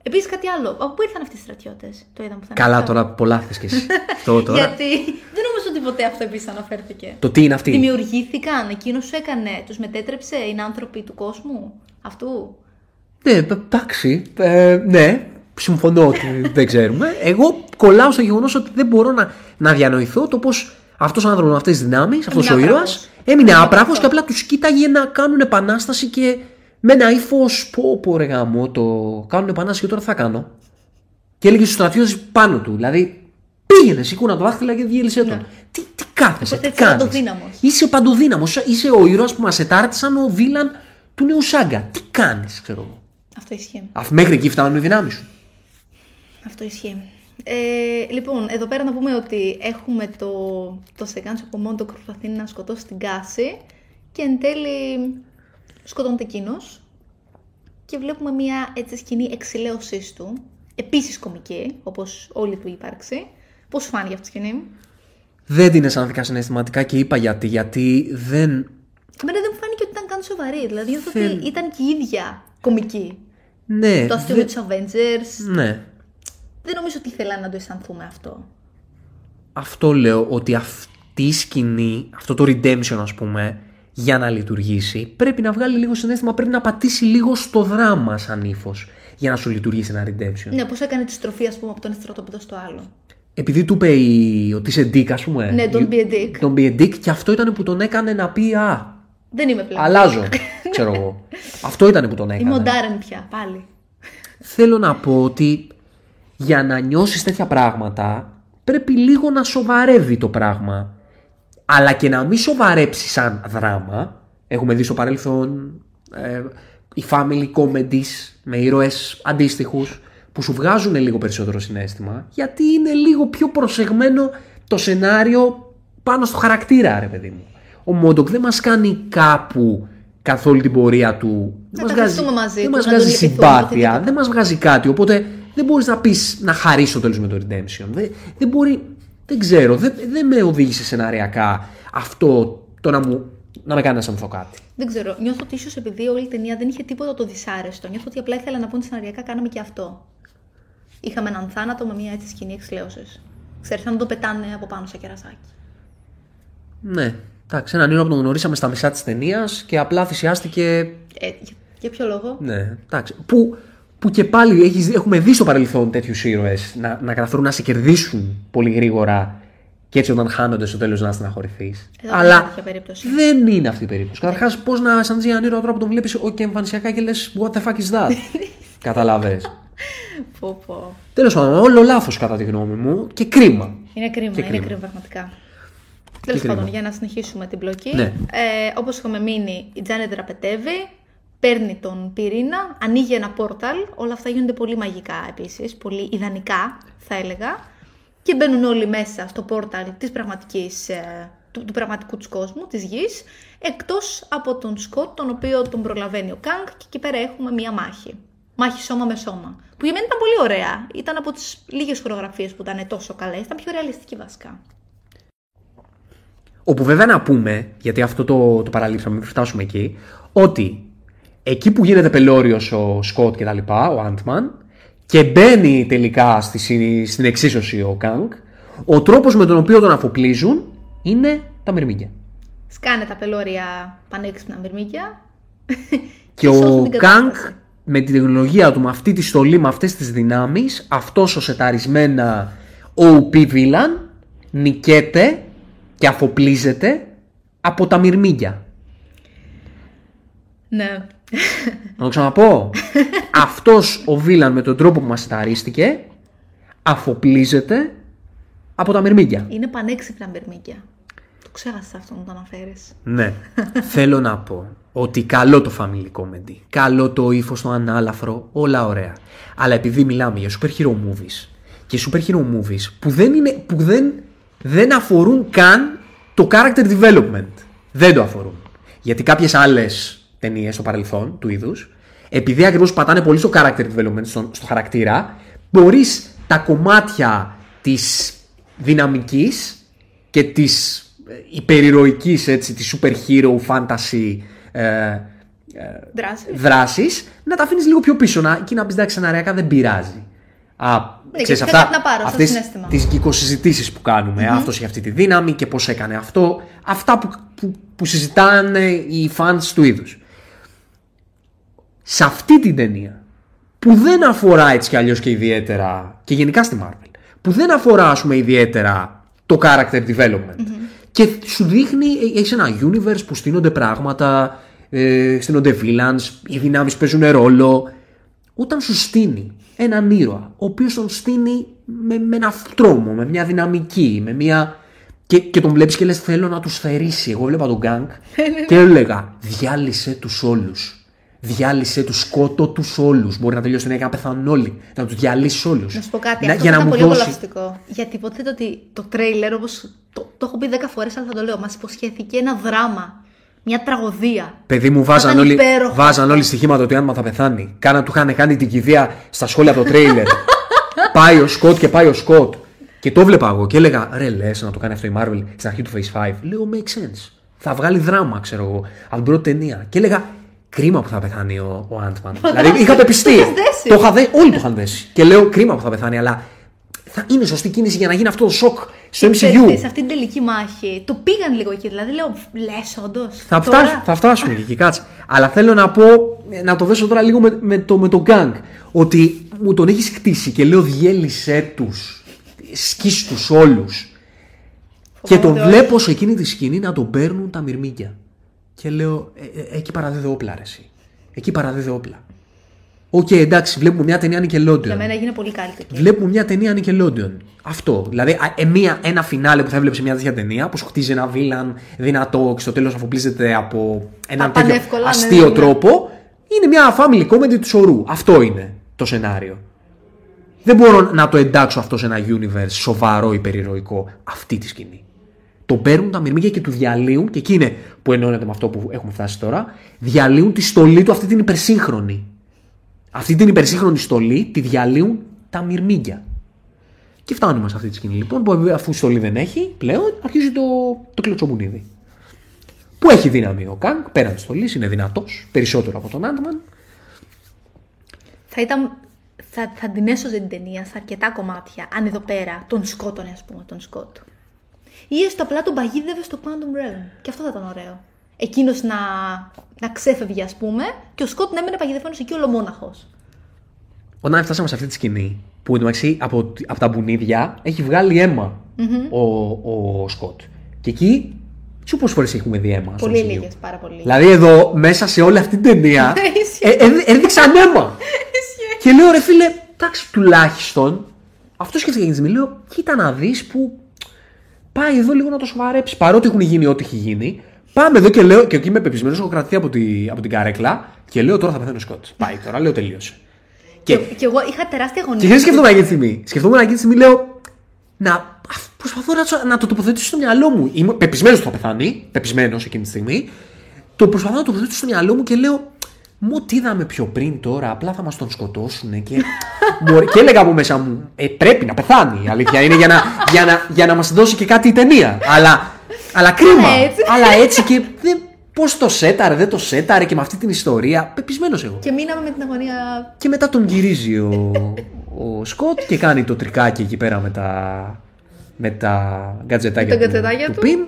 Επίσης κάτι άλλο. Από πού ήρθαν αυτοί οι στρατιώτες, το είδαμε που καλά, τώρα πολλά θες και εσύ. το, τώρα. Γιατί δεν νομίζω ότι ποτέ αυτό επίσης αναφέρθηκε. Το τι είναι αυτοί. Δημιουργήθηκαν, εκείνος σου έκανε, τους μετέτρεψε, είναι άνθρωποι του κόσμου αυτού. Ναι, εντάξει. Ε, ναι, συμφωνώ ότι δεν ξέρουμε. Εγώ κολλάω στο γεγονός ότι δεν μπορώ να, να διανοηθώ το πώς αυτός ο άνθρωπος με αυτές τις δυνάμεις, αυτός ο ήρωας, έμεινε άπραχος και απλά τους κοίταγε να κάνουν επανάσταση και. Με ένα ύφος, πω πω ρε γάμο, το κάνουν επανάσταση και τώρα θα κάνω. Και έλεγε στους στρατιώτες πάνω του. Δηλαδή πήγαινε, σηκώνα το δάχτυλα και διέλυσε τον. Ναι. Τι, τι κάθεσαι, τι κάνεις. Είσαι παντοδύναμος. Είσαι ο ήρωας που μας ετάρτησαν ο βίλαν του νέου σάγκα. Τι κάνεις, ξέρω εγώ. Αυτό ισχύει. Μέχρι εκεί φτάνουν οι δυνάμεις σου. Αυτό ισχύει. Ε, λοιπόν, εδώ πέρα να πούμε ότι έχουμε το, το σεκάνσο που ο Μόντοκ προσπαθεί να σκοτώσει την Κάση και εν τέλει. Σκοτώνεται εκείνος και βλέπουμε μια έτσι σκηνή εξηλαίωσής του, επίσης κωμική, όπως όλη του ύπαρξη. Πώς σου φάνηκε αυτή τη σκηνή? Δεν την αισθάνθηκα συναισθηματικά και είπα γιατί, γιατί δεν... Εμένα δεν μου φάνηκε ότι ήταν καν σοβαρή, δηλαδή νιώθω Θε... ότι ήταν και η ίδια κωμική. Ναι. Το αστείο με τους Avengers. Ναι. Δεν νομίζω ότι ήθελα να το αισθανθούμε αυτό. Αυτό λέω, ότι αυτή η σκηνή, αυτό το redemption ας πούμε, για να λειτουργήσει, πρέπει να βγάλει λίγο συναίσθημα, πρέπει να πατήσει λίγο στο δράμα σαν ύφος για να σου λειτουργήσει ένα redemption. Ναι, πώς έκανε τη στροφή, ας πούμε, από τον στρατόπεδο στο άλλο. Επειδή του είπε η... ότι είσαι dick, ας πούμε. Ναι, don't be a dick. Don't be a dick, και αυτό ήταν που τον έκανε να πει Α, δεν είμαι πλέον. Αλλάζω. Ξέρω εγώ. Αυτό ήταν που τον έκανε. Είμαι ο Darren πια, πάλι. Θέλω να πω ότι για να νιώσεις τέτοια πράγματα, πρέπει λίγο να σοβαρεύει το πράγμα. Αλλά και να μην σοβαρέψει σαν δράμα. Έχουμε δει στο παρελθόν ε, οι family comedies με ήρωες αντίστοιχους που σου βγάζουν λίγο περισσότερο συναίσθημα, γιατί είναι λίγο πιο προσεγμένο το σενάριο πάνω στο χαρακτήρα, ρε παιδί μου. Ο Μόντοκ δεν μας κάνει κάπου καθ' όλη την πορεία του. Δεν μας βγάζει, μαζί, δεν μας βγάζει συμπάθεια, δεν μας βγάζει κάτι. Οπότε δεν μπορείς να πεις να χαρίσω το τέλος με το redemption. Δεν, δεν μπορεί... Δεν ξέρω, δεν, δεν με οδήγησε σεναριακά αυτό το να, μου, να με κάνει να αισθανθώ κάτι. Δεν ξέρω. Νιώθω ότι ίσως επειδή όλη η ταινία δεν είχε τίποτα το δυσάρεστο. Νιώθω ότι απλά ήθελα να πω ότι σεναριακά κάναμε και αυτό. Είχαμε έναν θάνατο με μια έτσι σκηνή εξηλαίωσης. Ξέρεις, να το πετάνε από πάνω σε κερασάκι. Ναι. Εντάξει, έναν ήρωα που τον γνωρίσαμε στα μισά της ταινίας και απλά θυσιάστηκε. Ε, για, για ποιο λόγο. Ναι, εντάξει. Που... Που και πάλι έχεις, έχουμε δει στο παρελθόν τέτοιους ήρωες να, να καταφέρουν να σε κερδίσουν πολύ γρήγορα και έτσι όταν χάνονται στο τέλος να στεναχωρηθείς. Αλλά δεν είναι αυτή η περίπτωση. Καταρχάς, πώς να αισθανθείς έναν ήρωα τώρα που τον βλέπεις και εμφανισιακά και λες what the fuck is that. Καταλαβες. Πω πω. Τέλος πάντων, όλο λάθος κατά τη γνώμη μου και κρίμα. Είναι κρίμα, και είναι κρίμα πραγματικά. Τέλος πάντων, για να συνεχίσουμε την πλοκή. Ναι. Ε, όπως είχαμε μείνει, η Janet δραπετεύει, παίρνει τον πυρήνα, ανοίγει ένα πόρταλ. Όλα αυτά γίνονται πολύ μαγικά επίσης, πολύ ιδανικά θα έλεγα. Και μπαίνουν όλοι μέσα στο πόρταλ της πραγματικής, του, του πραγματικού τους κόσμου, της γης, εκτός από τον Σκοτ, τον οποίο τον προλαβαίνει ο Κανγκ, και εκεί πέρα έχουμε μία μάχη. Μάχη σώμα με σώμα. Που για μένα ήταν πολύ ωραία. Ήταν από τις λίγες χορογραφίες που ήταν τόσο καλές. Ήταν πιο ρεαλιστική βασικά. Όπου βέβαια να πούμε, γιατί αυτό το, το παραλείψαμε, μην φτάσουμε εκεί, ότι εκεί που γίνεται πελώριος ο Σκοτ και τα λοιπά, ο Ant-Man, και μπαίνει τελικά στη, στην εξίσωση ο Κανγκ, ο τρόπος με τον οποίο τον αφοπλίζουν είναι τα μυρμήγκια. Σκάνε τα πελώρια πανέξυπνα μυρμήγκια. Και ο Κανγκ με την τεχνολογία του, με αυτή τη στολή, με αυτές τις δυνάμεις, αυτός ο σεταρισμένα ο πι villain νικέται και αφοπλίζεται από τα μυρμήγκια. Ναι. Να το ξαναπώ. Αυτός ο villain με τον τρόπο που μας σεταρίστηκε αφοπλίζεται από τα μυρμήγκια. Είναι πανέξυπνα μυρμήγκια. Το ξέχασα αυτό να το αναφέρεις. Ναι. Θέλω να πω ότι καλό το family comedy, καλό το ύφος, το ανάλαφρο, όλα ωραία. Αλλά επειδή μιλάμε για super hero movies και super hero movies που δεν, είναι, που δεν, δεν αφορούν καν το character development. Δεν το αφορούν. Γιατί κάποιες άλλες ταινίες στο παρελθόν του είδους, επειδή ακριβώς πατάνε πολύ στο character development, στο, στο χαρακτήρα, μπορείς τα κομμάτια της δυναμικής και της υπερηρωικής, έτσι, της super hero fantasy Ε, ε, δράσεις. δράσεις να τα αφήνεις λίγο πιο πίσω, να, και να πεις εντάξει, σεναριακά δεν πειράζει. Α, ε, ξέρεις, αυτά, να πάρω, αυτές τις γκικοσυζητήσεις που κάνουμε, mm-hmm. αυτός είχε αυτή τη δύναμη και πώς έκανε αυτό, αυτά που, που, που συζητάνε οι fans του είδους. Σε αυτή την ταινία που δεν αφορά έτσι κι αλλιώς και ιδιαίτερα, και γενικά στη Marvel, που δεν αφορά ας πούμε ιδιαίτερα το character development, mm-hmm. και σου δείχνει, έχεις ένα universe που στείνονται πράγματα, ε, στείνονται villains, οι δυνάμεις παίζουν ρόλο. Όταν σου στείνει έναν ήρωα, ο οποίος τον στείνει με, με ένα τρόμο, με μια δυναμική, με μια... Και, και τον βλέπεις και λες θέλω να τους θερήσει. Εγώ βλέπα τον Γκάνγκ και έλεγα διάλυσε τους όλους. Διάλυσε τους, σκότω τους όλους. Μπορεί να τελειώσει την έκανα, να πεθάνουν όλοι. Να τους διαλύσει όλους. Να σου πω κάτι, να, αυτό ήταν πολύ απολαυστικό. Γιατί υποθέτω ότι το τρέιλερ, όπως το, το έχω πει δέκα φορές, αλλά θα το λέω, μας υποσχέθηκε ένα δράμα. Μια τραγωδία. Παιδί μου, βάζαν όλοι, βάζαν όλοι στοιχήματα ότι άμα θα πεθάνει. Κάνα του είχαν κάνει την κηδεία στα σχόλια το τρέιλερ. Πάει ο Σκοτ και πάει ο Σκοτ. Και το βλέπα εγώ και έλεγα ρε λες να το κάνει αυτό η Marvel στην αρχή του Phase πέντε. Λέω make sense. Θα βγάλει δράμα, ξέρω εγώ, από την πρώτη ταινία. Και έλεγα κρίμα που θα πεθάνει ο, ο Ant-Man. Δηλαδή είχα πεπιστεί. Το είχα δέσει. Όλοι το είχαν δέσει. Και λέω κρίμα που θα πεθάνει, αλλά θα είναι σωστή κίνηση για να γίνει αυτό το σοκ στο εμ σι γιου. Σε αυτή την τελική μάχη το πήγαν λίγο εκεί. Δηλαδή λέω, λες όντως. Θα, τώρα... θα φτάσουμε εκεί, κάτσε. Αλλά θέλω να πω, να το δέσω τώρα λίγο με, με, το, με τον Γκάνγκ. Ότι μου τον έχεις χτίσει και λέω, διέλυσέ τους. Σκίσ' τους όλους. Και τον βλέπω σε εκείνη τη σκηνή να τον παίρνουν τα μυρμήγκια. Και λέω, ε, εκεί παραδίδε όπλα, ρε, εσύ. Εκεί παραδίδε όπλα. Οκ, okay, εντάξει, βλέπουμε μια ταινία Nickelodeon. Για μένα έγινε πολύ καλύτερη. Βλέπουμε μια ταινία Nickelodeon. Αυτό. Δηλαδή, εμία, ένα φινάλε που θα έβλεπε σε μια τέτοια ταινία, που σου χτίζει ένα βίλαν δυνατό και στο τέλος αφοπλίζεται από έναν τέτοιο αστείο ναι, τρόπο, ναι. Είναι μια family comedy του σωρού. Αυτό είναι το σενάριο. Δεν μπορώ να το εντάξω αυτό σε ένα universe σοβαρό, υπερηρωικό, αυτή τη σκηνή. Τον παίρνουν τα μυρμήγκια και του διαλύουν, και εκεί είναι που ενώνεται με αυτό που έχουμε φτάσει τώρα, διαλύουν τη στολή του, αυτή την υπερσύγχρονη. Αυτή την υπερσύγχρονη στολή τη διαλύουν τα μυρμήγκια. Και φτάνουμε σε αυτή τη σκηνή λοιπόν, που αφού η στολή δεν έχει πλέον, αρχίζει το, το κλωτσομπουνίδι. Που έχει δύναμη ο Κανγκ, πέραν της στολής, είναι δυνατός, περισσότερο από τον Άντμαν. Θα ήταν. Θα, θα την έσωζε την ταινία σε αρκετά κομμάτια, αν εδώ πέρα τον σκότωνε, ας πούμε, τον Σκότ. Ή έστω απλά τον παγίδευε στο Quantum Realm. Και αυτό θα ήταν ωραίο. Εκείνος να, να ξέφευγε, ας πούμε, και ο Σκότ να έμενε παγιδευμένος εκεί ολομόναχος. Όταν φτάσαμε σε αυτή τη σκηνή, που εντωμεταξύ από, από τα μπουνίδια έχει βγάλει αίμα mm-hmm. ο, ο Σκότ. Και εκεί, σου πόσες φορές έχουμε δει αίμα. Πολύ λίγες, πάρα πολύ. Δηλαδή εδώ, μέσα σε όλη αυτή την ταινία, ε, ε, έδειξαν αίμα. Και λέω ρε φίλε, εντάξει τουλάχιστον, αυτό σκέφτηκα και τη λέω, κοίτα να δεις που. Πάει εδώ λίγο να το σοβαρέψει. Παρότι έχουν γίνει ό,τι έχει γίνει, πάμε εδώ και λέω. Και εκεί είμαι πεπισμένος, έχω κρατηθεί από, τη, από την καρέκλα και λέω τώρα θα πεθαίνω Σκότ. Πάει τώρα, λέω τελείωσε. Και, και, και εγώ είχα τεράστια αγωνία. Και δεν σκεφτόμουν εκείνη τη στιγμή. Σκεφτόμουν εκείνη τη στιγμή, λέω. Να, προσπαθώ να, να το τοποθετήσω στο μυαλό μου. Είμαι πεπισμένος ότι θα πεθάνει. Πεπισμένος εκείνη τη στιγμή. Το προσπαθώ να το τοποθετήσω στο μυαλό μου και λέω. Μου τι είδαμε πιο πριν τώρα, απλά θα μας τον σκοτώσουν και, και έλεγα από μέσα μου, ε, πρέπει να πεθάνει η αλήθεια είναι για να, για να, για να μας δώσει και κάτι η ταινία, αλλά, αλλά κρίμα, αλλά έτσι και δεν, πώς το σέταρε, δεν το σέταρε και με αυτή την ιστορία, πεπισμένος εγώ. Και μείναμε με την αγωνία. Και μετά τον γυρίζει ο, ο Σκοτ και κάνει το τρικάκι εκεί πέρα με τα, με τα γκατζετάκια με το του, του πιν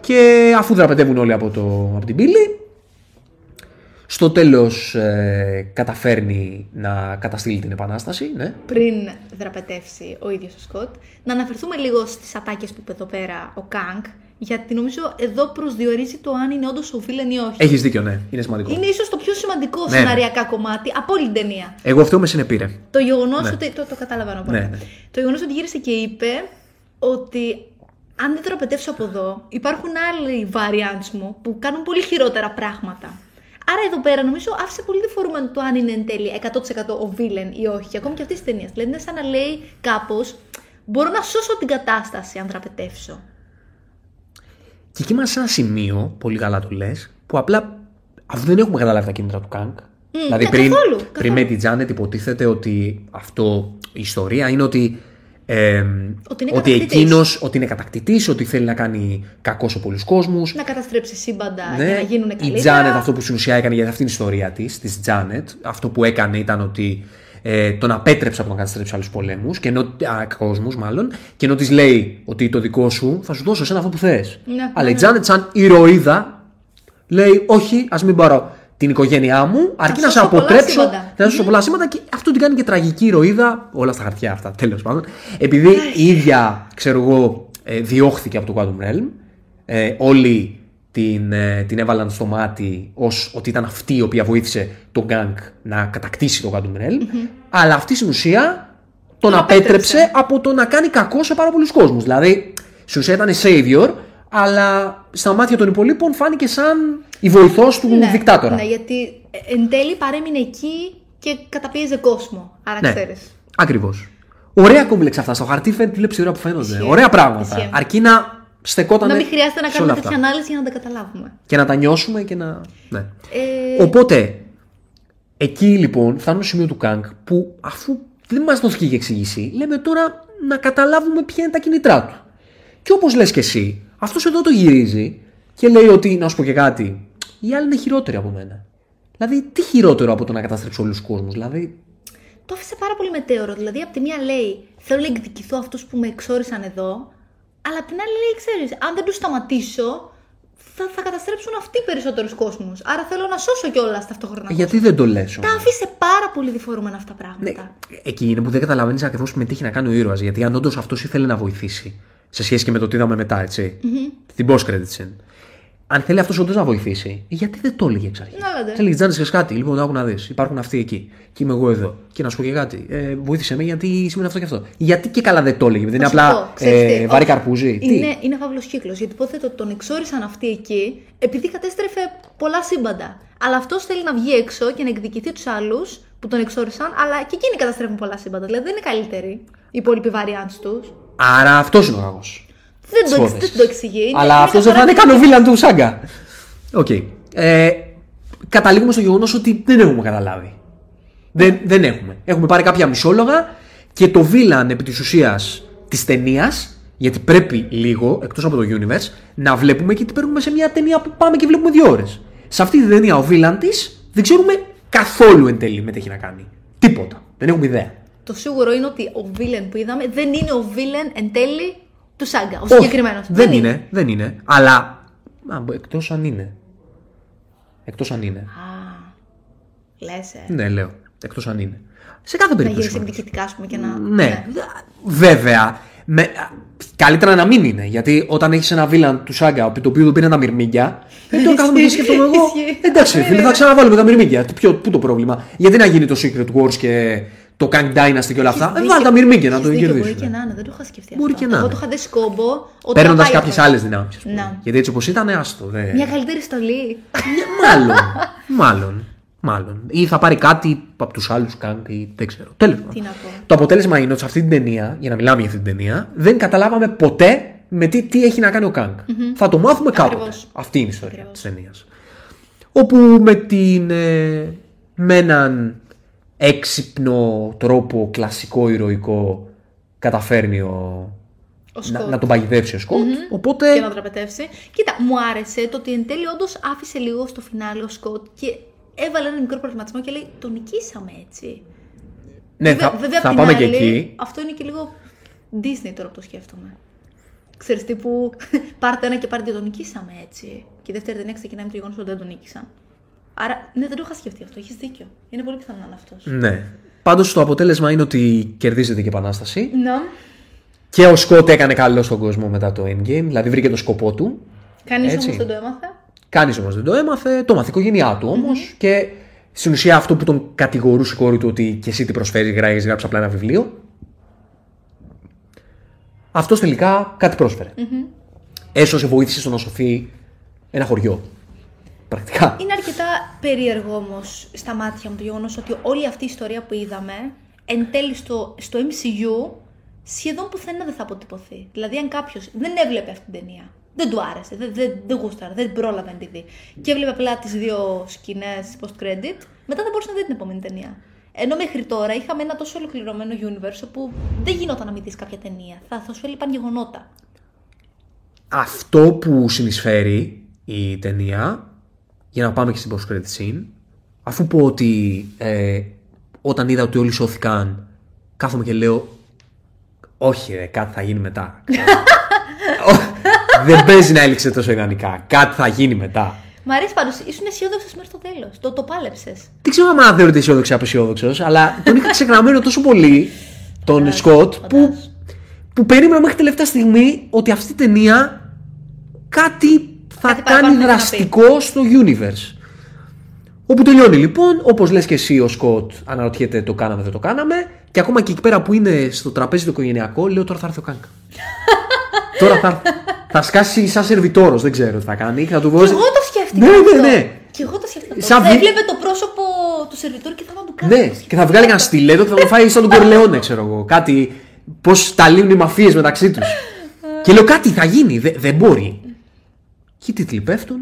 και αφού δραπετεύουν όλοι από, το, από την πύλη. Στο τέλος ε, καταφέρνει να καταστήλει την επανάσταση. Ναι. Πριν δραπετεύσει ο ίδιος ο Σκοτ, να αναφερθούμε λίγο στις ατάκες που είπε εδώ πέρα ο Κανγκ, γιατί νομίζω εδώ προσδιορίζει το αν είναι όντως ο βίλεν ή όχι. Έχεις δίκιο, ναι. Είναι σημαντικό. Είναι ίσως το πιο σημαντικό ναι, σεναριακά ναι. κομμάτι από όλη την ταινία. Εγώ αυτό με συνεπήρε. Το γεγονός ναι. ότι. Το, το κατάλαβα ναι, ναι. Το γεγονός ότι γύρισε και είπε ότι. Αν δεν δραπετεύσω από εδώ, υπάρχουν άλλοι variants μου που κάνουν πολύ χειρότερα πράγματα. Άρα εδώ πέρα νομίζω άφησε πολύ διφορούμενο το αν είναι εν τέλει εκατό τοις εκατό ο βίλεν ή όχι, ακόμη και αυτή τη ταινία. Δηλαδή είναι σαν να λέει κάπως μπορώ να σώσω την κατάσταση αν δραπετεύσω. Και εκεί είμαστε σε ένα σημείο, πολύ καλά το λες, που απλά αφού δεν έχουμε καταλάβει τα κίνητρα του Κανγκ. Mm, δηλαδή πριν, καθόλου, καθόλου. πριν με την Τζάνετ υποτίθεται ότι αυτό η ιστορία είναι ότι... Ε, ότι είναι ότι εκείνος ότι είναι κατακτητής, ότι θέλει να κάνει κακό σε πολλούς κόσμους. Να καταστρέψει σύμπαντα ναι. για να γίνουν καλύτερα. Η Τζάνετ αυτό που στην ουσία έκανε για αυτήν την ιστορία της, της Τζάνετ, αυτό που έκανε ήταν ότι ε, τον απέτρεψε από να καταστρέψει άλλους πολέμους, και κόσμους μάλλον, και ενώ της λέει ότι το δικό σου θα σου δώσω εσένα αυτό που θες. Ναι, Αλλά ναι. η Τζάνετ, σαν ηρωίδα, λέει: όχι, ας μην πάρω την οικογένειά μου, αρκεί να σε αποτρέψω. Να σου δώσω πολλά σήματα και αυτό την κάνει και τραγική ηρωίδα. Όλα στα χαρτιά αυτά, τέλος πάντων. Επειδή η ίδια, ξέρω εγώ, διώχθηκε από το Quantum Realm, ε, όλοι την, ε, την έβαλαν στο μάτι ως ότι ήταν αυτή η οποία βοήθησε τον Γκάνγκ να κατακτήσει το Quantum Realm, mm-hmm. αλλά αυτή στην ουσία τον απέτρεψε πέτρεψε. από το να κάνει κακό σε πάρα πολλούς κόσμους. Δηλαδή, στην ουσία ήταν savior, αλλά στα μάτια των υπολείπων φάνηκε σαν η βοηθός του ναι, δικτάτορα. Ναι, γιατί εν τέλει παρέμεινε εκεί και καταπίεζε κόσμο. Άρα ναι, ξέρεις. Ακριβώς. Ωραία κόμπλεξ αυτά. Στο χαρτί φαίνεται τη ώρα που φαίνονται. Ισχύει. Ωραία πράγματα. Ισχύει. Αρκεί να στεκόταν. Να μην χρειάζεται να κάνουμε τέτοια ανάλυση για να τα καταλάβουμε. Και να τα νιώσουμε και να. Ναι. Ε... Οπότε, εκεί λοιπόν φτάνουμε στο σημείο του Κανγκ που αφού δεν μας δόθηκε η εξήγηση, λέμε τώρα να καταλάβουμε ποια είναι τα κινητρά του. Και όπως λες και εσύ. Αυτός εδώ το γυρίζει και λέει ότι, να σου πω και κάτι, οι άλλοι είναι χειρότεροι από μένα. Δηλαδή, τι χειρότερο από το να καταστρέψω όλους τους κόσμους, δηλαδή. Το άφησε πάρα πολύ μετέωρο. Δηλαδή, από τη μία λέει, θέλω να εκδικηθώ αυτούς που με εξόρισαν εδώ, αλλά από την άλλη λέει, ξέρεις, αν δεν τους σταματήσω, θα, θα καταστρέψουν αυτοί περισσότερους κόσμους. Άρα θέλω να σώσω κιόλας ταυτόχρονα. Γιατί δεν το λες όμως. Τα άφησε πάρα πολύ διφορούμενα αυτά τα πράγματα. Ναι, εκεί είναι που δεν καταλαβαίνεις ακριβώς με τι έχει να κάνει ο ήρωας. Γιατί αν όντως αυτός ήθελε να βοηθήσει. Σε σχέση και με το τι είδαμε μετά, έτσι. Mm-hmm. Την post-credit scene. Αν θέλει αυτός όντως να βοηθήσει, γιατί δεν το έλεγε εξ αρχής. Ναι, θέλει Τζάνι, ξέρει κάτι. Λοιπόν, άκου να δεις. Υπάρχουν αυτοί εκεί. Και είμαι εγώ εδώ. Και να σου πω και κάτι. Ε, βοήθησε με γιατί σημαίνει αυτό και αυτό. Γιατί και καλά δεν το έλεγε. Δεν είναι απλά ε, βαρύ καρπούζι. Είναι, είναι φαύλος κύκλος. Γιατί υποθέτω ότι τον εξόρισαν αυτοί εκεί επειδή κατέστρεφε πολλά σύμπαντα. Αλλά αυτός θέλει να βγει έξω και να εκδικηθεί τους άλλους που τον εξόρισαν, αλλά και εκείνοι καταστρέφουν πολλά σύμπαντα. Δηλαδή δεν είναι καλύτεροι οι υπόλοιποι variants τους. Άρα αυτός είναι ο κακός. Δεν το, δεν το εξηγεί. Αλλά αυτός δεν θα είναι καν ο βίλαν του Σάγκα. Οκ. Okay. Ε, καταλήγουμε στο γεγονός ότι δεν έχουμε καταλάβει. Δεν, δεν έχουμε. Έχουμε πάρει κάποια μισόλογα και το βίλαν επί της ουσίας της ταινίας, γιατί πρέπει λίγο, εκτός από το universe, να βλέπουμε και τι παίρνουμε σε μια ταινία που πάμε και βλέπουμε δύο ώρες. Σε αυτή την ταινία ο βίλαν της δεν ξέρουμε καθόλου εν τέλει με τι έχει να κάνει. Τίποτα. Δεν έχουμε ιδέα. Το σίγουρο είναι ότι ο βίλεν που είδαμε δεν είναι ο βίλεν εν τέλει του Σάγκα. Ο συγκεκριμένος. Δεν, δεν είναι, είναι, δεν είναι. Αλλά. Εκτός αν είναι. Εκτός αν είναι. Α. Λες, ε. Ναι, λέω. Εκτός αν είναι. Σε κάθε περίπτωση. Να γίνει εκδικητικά, ας πούμε, και να. Ναι. ναι. Βέβαια. Με... Καλύτερα να μην είναι. Γιατί όταν έχεις ένα βίλαν του Σάγκα, το οποίο του πήραν τα μυρμήγκια. Δεν το κάθομαι και σκέφτομαι εγώ. Εντάξει, φίλε, θα ξαναβάλουμε τα μυρμήγκια. Πού το πρόβλημα. Γιατί να γίνει το Secret Wars και. το Kang Dynasty και όλα αυτά. Έχεις βάλτε τα μυρμήγκια να το κερδίσουν. Μπορεί και να είναι, δεν το είχα σκεφτεί. Μπορεί αυτό. Και να εγώ το είχα δέσει κόμπο. Παίρνοντας κάποιες άλλες δυνάμεις. Γιατί έτσι όπως ήταν, άστο. Δε... Μια καλύτερη στολή. Μάλλον. Μάλλον. Μάλλον. Ή θα πάρει κάτι από τους άλλους Kang ή δεν ξέρω. Τέλος πάντων. Το αποτέλεσμα είναι ότι σε αυτή την ταινία, για να μιλάμε για αυτή την ταινία, δεν καταλάβαμε ποτέ με τι, τι έχει να κάνει ο Kang. Mm-hmm. Θα το μάθουμε κάποτε. Αυτή είναι η ιστορία της ταινίας. Όπου με, την, ε, με έναν έξυπνο τρόπο, κλασικό, ηρωικό, καταφέρνει ο, ο να, να τον παγιδεύσει ο Σκοτ. Mm-hmm. Οπότε... Και να τραπετεύσει. Κοίτα, μου άρεσε το ότι εν τέλει όντως άφησε λίγο στο φινάλι ο Σκοτ και έβαλε ένα μικρό προβληματισμό και λέει τον νικήσαμε έτσι. Ναι, Βε, θα, βέβαια, θα πάμε άλλη, και εκεί. Αυτό είναι και λίγο Disney τώρα που το σκέφτομαι. Ξέρεις τύπου πάρτε ένα και πάρτε τον νικήσαμε έτσι. Και η δεύτερη ταινία ξεκινάει με το γεγονός ότι δεν τον νίκησαν. Άρα, ναι, δεν το είχα σκεφτεί αυτό. Έχεις δίκιο. Είναι πολύ πιθανό να είναι αυτός. Ναι. Πάντως το αποτέλεσμα είναι ότι κερδίζεται και η επανάσταση. Ναι. Και ο Σκοτ έκανε καλό στον κόσμο μετά το Endgame. Δηλαδή βρήκε το σκοπό του. Κανείς όμως δεν το έμαθε. Κανείς όμως δεν το έμαθε. Το μάθε η οικογένειά του όμως. Mm-hmm. Και στην ουσία αυτό που τον κατηγορούσε η κόρη του ότι και εσύ τι προσφέρεις, γράψε απλά ένα βιβλίο. Αυτός τελικά κάτι πρόσφερε. Mm-hmm. Έσωσε, βοήθησε στο να σωθεί ένα χωριό. Πρακτικά. Είναι αρκετά περίεργο όμως στα μάτια μου το γεγονός ότι όλη αυτή η ιστορία που είδαμε εν τέλει στο, στο εμ σι γιου σχεδόν πουθενά δεν θα αποτυπωθεί. Δηλαδή, αν κάποιος δεν έβλεπε αυτή την ταινία, δεν του άρεσε, δεν, δεν, δεν γούσταρε, δεν πρόλαβε να τη δει και έβλεπε απλά τις δύο σκηνές post-credit, μετά δεν μπορούσε να δει την επόμενη ταινία. Ενώ μέχρι τώρα είχαμε ένα τόσο ολοκληρωμένο universe που δεν γινόταν να μην δεις κάποια ταινία. Θα, θα σου έλειπαν γεγονότα. Αυτό που συνεισφέρει η ταινία. Για να πάμε και στην post-credit scene. Αφού πω ότι ε, όταν είδα ότι όλοι σώθηκαν, κάθομαι και λέω όχι ρε, κάτι θα γίνει μετά. Δεν παίζει να έλειξε τόσο ιδανικά. Κάτι θα γίνει μετά. Μ' αρέσει πάντως, ήσουν αισιόδοξος μέχρι το τέλος. Το, το πάλεψες. Δεν ξέρω αν θεωρείται αισιόδοξο ή απεσιόδοξος, αλλά τον είχα ξεγραμμένο τόσο πολύ τον Σκοτ που, που περίμενα μέχρι τελευταία στιγμή ότι αυτή η ταινία κάτι. Θα κάνει δραστικό στο universe. Όπου τελειώνει λοιπόν, όπως λες και εσύ ο Σκοτ αναρωτιέται το κάναμε, δεν το κάναμε. Και ακόμα και εκεί πέρα που είναι στο τραπέζι το οικογενειακό, λέω τώρα θα έρθει ο Kang. Τώρα θα, θα σκάσει σαν σερβιτόρος, δεν ξέρω τι θα κάνει. Θα του βάζει... Και εγώ το σκέφτηκα. Ναι, αυτό. ναι, ναι. Και εγώ το σκέφτηκα. Σαν... Θα έβλεπε το πρόσωπο του σερβιτόρου και θα μου κάνει. Ναι, και θα βγάλει ένα στιλέτο και θα το φάει σαν τον Κορλεόνε, ξέρω εγώ. Κάτι πώς τα λύνουν οι μαφίες μεταξύ τους. Και λέω κάτι θα γίνει, δεν, δεν μπορεί. Και οι τίτλοι πέφτουν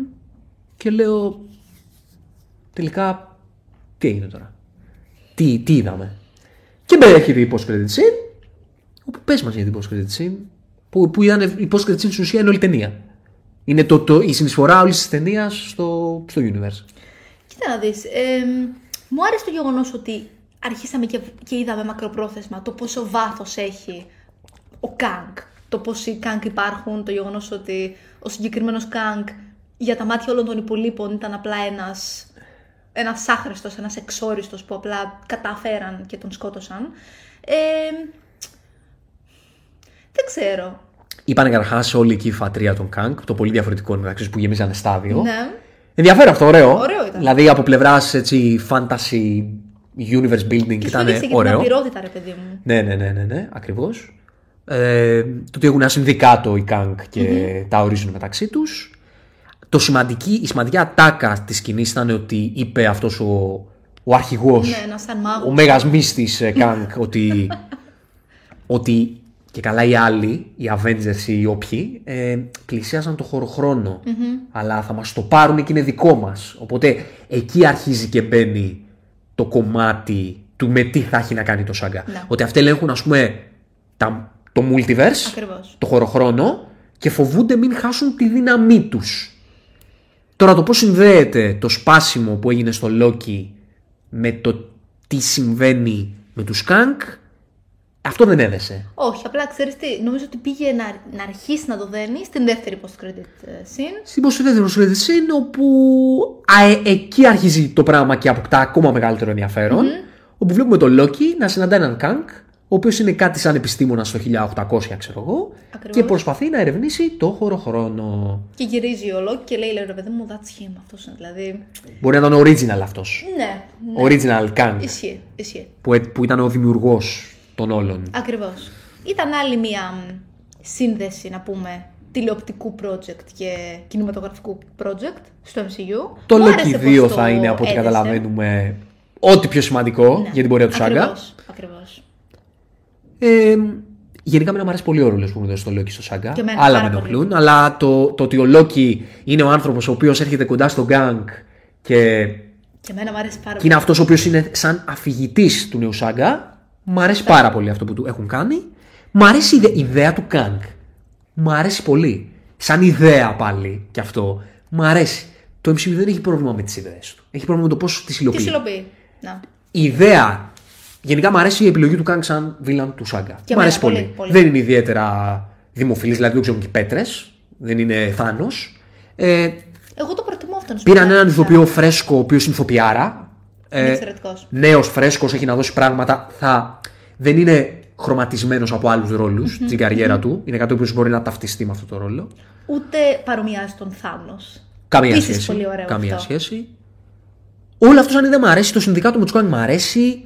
και λέω τελικά τι έγινε τώρα, τι, τι είδαμε. Και μπαίνει έρχεται η post-credit scene, όπου πες μας για την post-credit scene, που, που ήταν η post-credit scene στην ουσία είναι όλη ταινία. Είναι το, το, η συνεισφορά όλης της ταινίας στο, στο universe. Κοίτα να δεις, ε, μου άρεσε το γεγονός ότι αρχίσαμε και, και είδαμε μακροπρόθεσμα το πόσο βάθος έχει ο Kang. Το πώς οι Kang υπάρχουν, το γεγονός ότι ο συγκεκριμένος Kang για τα μάτια όλων των υπολείπων ήταν απλά ένας, ένας άχρηστος, ένας εξόριστος που απλά κατάφεραν και τον σκότωσαν. Ε, δεν ξέρω. Είπαν καταρχάς όλη εκεί η φατρία των Kang, το πολύ διαφορετικό μεταξύ που γεμίζανε στάδιο. Ναι. Ενδιαφέρον αυτό, ωραίο. Ωραίο ήταν. Δηλαδή από πλευράς έτσι fantasy universe building ήταν ωραίο. Και την ρε παιδί μου. Ναι, ναι, ναι, ναι, ναι ακριβώς. Ε, το ότι έχουν ένα συνδικάτο οι Kang και mm-hmm. τα ορίζουν μεταξύ τους. Το σημαντική, η σημαντική ατάκα της σκηνής ήταν ότι είπε αυτός ο, ο αρχηγός, ναι, ο μέγας μύστης Kang, ότι, ότι και καλά οι άλλοι, οι Avengers ή οι όποιοι, ε, πλησιάζαν το χωροχρόνο. Mm-hmm. Αλλά θα μας το πάρουν και είναι δικό μας. Οπότε εκεί αρχίζει και μπαίνει το κομμάτι του με τι θα έχει να κάνει το σάγκα. Ναι. Ότι αυτοί ελέγχουν ας πούμε τα. Το multiverse, ακριβώς. Το χωροχρόνο και φοβούνται μην χάσουν τη δύναμή τους. Τώρα το πώς συνδέεται το σπάσιμο που έγινε στο Loki με το τι συμβαίνει με τους Kang, αυτό δεν έδεσε. Όχι, απλά ξέρεις τι, νομίζω ότι πήγε να, να αρχίσει να το δένει στην δεύτερη post-credit scene. Στην δεύτερη post-credit scene όπου α, ε, εκεί αρχίζει το πράγμα και αποκτά ακόμα μεγαλύτερο ενδιαφέρον, mm-hmm. όπου βλέπουμε τον Loki να συναντά έναν Kang ο οποίος είναι κάτι σαν επιστήμονας το χίλια οκτακόσια, ξέρω εγώ. Ακριβώς. Και προσπαθεί να ερευνήσει το χωροχρόνο. Και γυρίζει ο Λόκη και λέει, λέει ρε παιδί μου, that's him, αυτός είναι δηλαδή. Μπορεί να ήταν original αυτός. Ναι, ναι. Original Kang. Ισχύει, ισχύει. Που, που ήταν ο δημιουργός των όλων. Ακριβώς. Ήταν άλλη μία σύνδεση, να πούμε, τηλεοπτικού project και κινηματογραφικού project στο εμ σι γιου. Το Loki δύο θα είναι, από ό,τι καταλαβαίνουμε, ό,τι πιο σημαντικό, ναι, για την πορεία του σάγκα. Ακριβώς. Ε, γενικά μου αρέσει πολύ ο ρόλος που μου δώσει το Loki στο σάγκα. Άλλα με ενοχλούν, αλλά το, το ότι ο Loki είναι ο άνθρωπος ο οποίος έρχεται κοντά στον Gang και, και, εμένα μου αρέσει πάρα και είναι αυτός ο οποίος είναι σαν αφηγητής του νέου σάγκα, μου αρέσει πάρα, πάρα πολύ αυτό που του έχουν κάνει. Μ' αρέσει η ιδέα του Kang. Μ' αρέσει πολύ. Σαν ιδέα πάλι κι αυτό. Μ' αρέσει. Το εμ σι γιου δεν έχει πρόβλημα με τις ιδέες του. Έχει πρόβλημα με το πώς τις υλοποιεί. Τις υλοποιεί. Να. Η ιδέα. Γενικά μου αρέσει η επιλογή του Kang σαν βίλαν του σάγκα. Μ' αρέσει πολύ. Πολύ, πολύ. Δεν είναι ιδιαίτερα δημοφιλής, δηλαδή δεν ξέρουν και πέτρες. Δεν είναι Thanos. Ε, Εγώ το προτιμώ αυτόν. Πήραν έναν ηθοποιό φρέσκο, ο οποίος είναι ηθοποιάρα. Ε, νέος, φρέσκος, έχει να δώσει πράγματα. Θα... Δεν είναι χρωματισμένος από άλλους ρόλους mm-hmm. στην καριέρα mm-hmm. του. Είναι κάτι που μπορεί να ταυτιστεί με αυτό το ρόλο. Ούτε παρομοιάζει τον Thanos. Καμία Πίσης σχέση. Πολύ ωραίο Καμία αυτό. σχέση. Όλο αυτό, αν είδε, μ' αρέσει. Το συνδικάτο με τους Kang μ' αρέσει.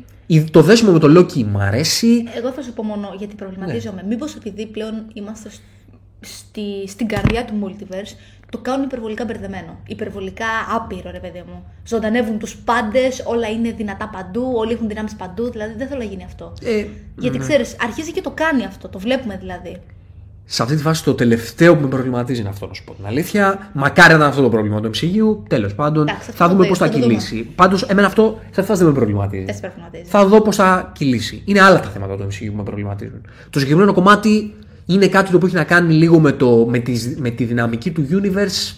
Το δέσμο με το Loki μ' αρέσει. Εγώ θα σου πω μόνο γιατί προβληματίζομαι. Ναι. Μήπως επειδή πλέον είμαστε στη, στην καρδιά του Multiverse, το κάνουν υπερβολικά μπερδεμένο. Υπερβολικά άπειρο, ρε παιδί μου. Ζωντανεύουν τους πάντες, όλα είναι δυνατά παντού, όλοι έχουν δυνάμεις παντού. Δηλαδή δεν θέλω να γίνει αυτό. Ε, Γιατί ναι. ξέρεις, αρχίζει και το κάνει αυτό, το βλέπουμε δηλαδή. Σε αυτή τη φάση το τελευταίο που με προβληματίζει είναι αυτό, να σου πω την αλήθεια. Μακάρι να ήταν αυτό το πρόβλημα του εμ σι γιου. Τέλος πάντων, Τάξε, θα δούμε πώς θα κυλήσει. Πάντως, εμένα αυτό σε αυτή τη φάση δεν με προβληματίζει. Δεν σε προβληματίζει. Θα δω πώς θα κυλήσει. Είναι άλλα τα θέματα του εμ σι γιου που με προβληματίζουν. Το συγκεκριμένο κομμάτι. Είναι κάτι το οποίο έχει να κάνει λίγο με, το, με, τη, με τη δυναμική του universe,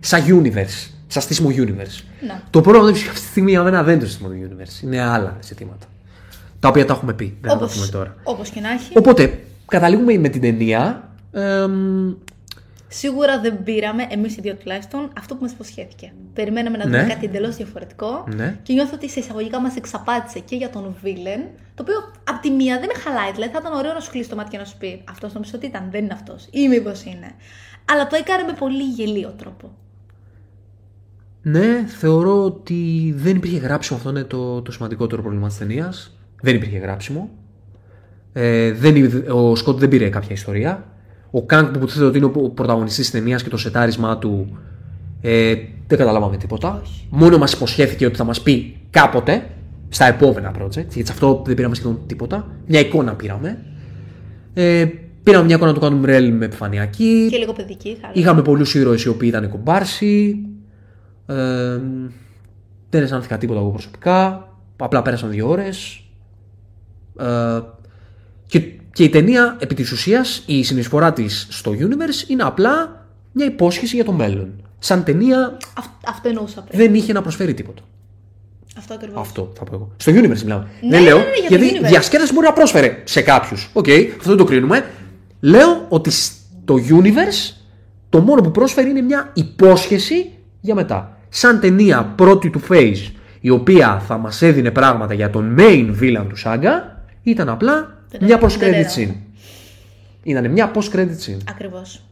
σαν universe, σαν στήσιμο universe. Να. Το πρόβλημα αυτή τη στιγμή για μένα δεν είναι το στήσιμο του universe, είναι άλλα ζητήματα. Τα οποία τα έχουμε πει, δεν όπως, τα πούμε τώρα. Όπως και να έχει. Οπότε, καταλήγουμε με την ταινία. Εμ... Σίγουρα δεν πήραμε, εμείς οι δύο τουλάχιστον, αυτό που μας υποσχέθηκε. Περιμέναμε να δούμε ναι. κάτι εντελώς διαφορετικό ναι. και νιώθω ότι σε εισαγωγικά μας εξαπάτησε και για τον Βίλεν, το οποίο απ' τη μία δεν με χαλάει. Δηλαδή θα ήταν ωραίο να σου κλείσει το μάτι και να σου πει αυτός νομίζω ότι ήταν, δεν είναι αυτός ή μήπως είναι. Αλλά το έκανε με πολύ γελίο τρόπο. Ναι, θεωρώ ότι δεν υπήρχε γράψιμο. Αυτό είναι το, το σημαντικότερο πρόβλημα της ταινίας. Δεν υπήρχε γράψιμο. Ε, δεν, ο Σκοτ δεν πήρε κάποια ιστορία. Ο Kang που υποθέτω ότι είναι ο πρωταγωνιστής της ταινίας και το σετάρισμα του ε, δεν καταλάβαμε τίποτα. Όχι. Μόνο μας υποσχέθηκε ότι θα μας πει κάποτε στα επόμενα project. Γιατί αυτό δεν πήραμε σχεδόν τίποτα. Μια εικόνα πήραμε. Ε, πήραμε μια εικόνα του Quantum Realm με επιφανειακή. Και λίγο παιδική. Χάρη. Είχαμε πολλούς ήρωες οι οποίοι ήταν κομπάρσοι. Ε, δεν αισθάνθηκα τίποτα εγώ προσωπικά. Απλά πέρασαν δύο ώρες. Ε, και Και η ταινία, επί της ουσίας, η συνεισφορά της στο universe είναι απλά μια υπόσχεση για το μέλλον. Σαν ταινία. Αυτό εννοούσα πριν. Δεν είχε να προσφέρει τίποτα. Αυτό ακριβώς. Αυτό θα πω εγώ. Στο universe μιλάμε. Ναι, δεν ναι, λέω. Ναι, ναι, γιατί για διασκέδαση μπορεί να πρόσφερε σε κάποιους. Οκ, okay, αυτό δεν το κρίνουμε. Λέω ότι στο universe το μόνο που πρόσφερε είναι μια υπόσχεση για μετά. Σαν ταινία πρώτη του Phase, η οποία θα μας έδινε πράγματα για τον main villain του σάγκα, ήταν απλά. Μια post-credit scene. Ήτανε μια post-credit scene. Ακριβώς.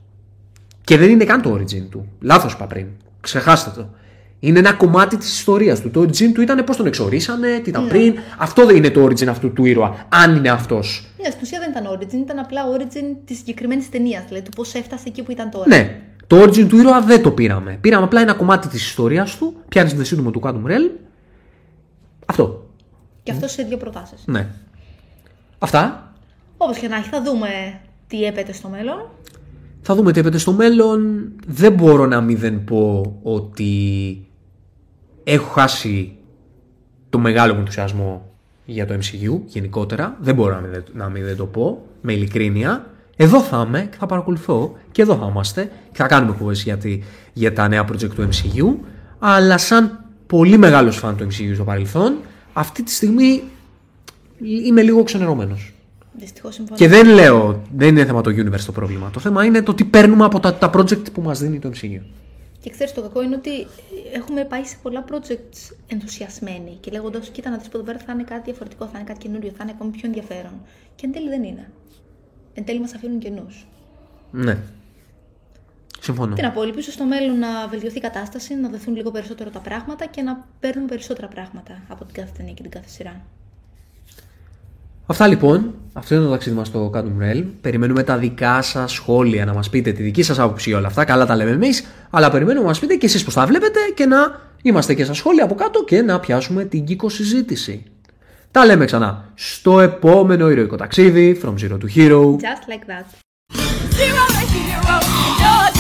Και δεν είναι καν το origin του. Λάθος είπα πριν. Ξεχάστε το. Είναι ένα κομμάτι της ιστορίας του. Το origin του ήταν πώς τον εξορίσανε, τι ήταν ναι. πριν. Αυτό δεν είναι το origin αυτού του ήρωα, αν είναι αυτός. Ναι, στην ουσία δεν ήταν origin, ήταν απλά origin της συγκεκριμένης ταινίας. Δηλαδή του πώς έφτασε εκεί που ήταν τώρα. Ναι. Το origin του ήρωα δεν το πήραμε. Πήραμε απλά ένα κομμάτι της ιστορίας του. Ποια είναι η συνδεσή του με το Quantum Realm. Αυτό. Και αυτό σε δύο προτάσεις. Ναι. Αυτά. Όπως και να έχει, θα δούμε τι έπεται στο μέλλον. Θα δούμε τι έπεται στο μέλλον. Δεν μπορώ να μην δεν πω ότι έχω χάσει το μεγάλο μου ενθουσιασμό για το εμ σι γιου γενικότερα. Δεν μπορώ να μην δεν το πω με ειλικρίνεια. Εδώ θα είμαι και θα παρακολουθώ και εδώ θα είμαστε και θα κάνουμε κουβέντες για, για τα νέα project του εμ σι γιου. Αλλά σαν πολύ μεγάλος φαν του εμ σι γιου στο παρελθόν, αυτή τη στιγμή είμαι λίγο ξενερωμένος. Και δεν λέω, δεν είναι θέμα το universe το πρόβλημα. Το θέμα είναι το τι παίρνουμε από τα, τα project που μας δίνει το εμ σι γιου. Και ξέρεις, το κακό είναι ότι έχουμε πάει σε πολλά projects ενθουσιασμένοι και λέγοντας, κοίτα να δεις πότε πέρα θα είναι κάτι διαφορετικό, θα είναι κάτι καινούριο, θα είναι ακόμη πιο ενδιαφέρον. Και εν τέλει δεν είναι. Εν τέλει μας αφήνουν κενούς. Ναι. Συμφωνώ. Και να πω, ελπίζω στο μέλλον να βελτιωθεί η κατάσταση, να δεθούν λίγο περισσότερο τα πράγματα και να παίρνουν περισσότερα πράγματα από την κάθε ταινία και την κάθε σειρά. Αυτά λοιπόν. Αυτό είναι το ταξίδι μας στο Quantum Realm. Περιμένουμε τα δικά σας σχόλια, να μας πείτε τη δική σας άποψη για όλα αυτά. Καλά τα λέμε εμείς, αλλά περιμένουμε να μας πείτε και εσείς πώς τα βλέπετε και να είμαστε και στα σχόλια από κάτω και να πιάσουμε την κυκοσυζήτηση. Τα λέμε ξανά στο επόμενο ηρωικό ταξίδι. From Zero to Hero. Just like that. Zero to Hero.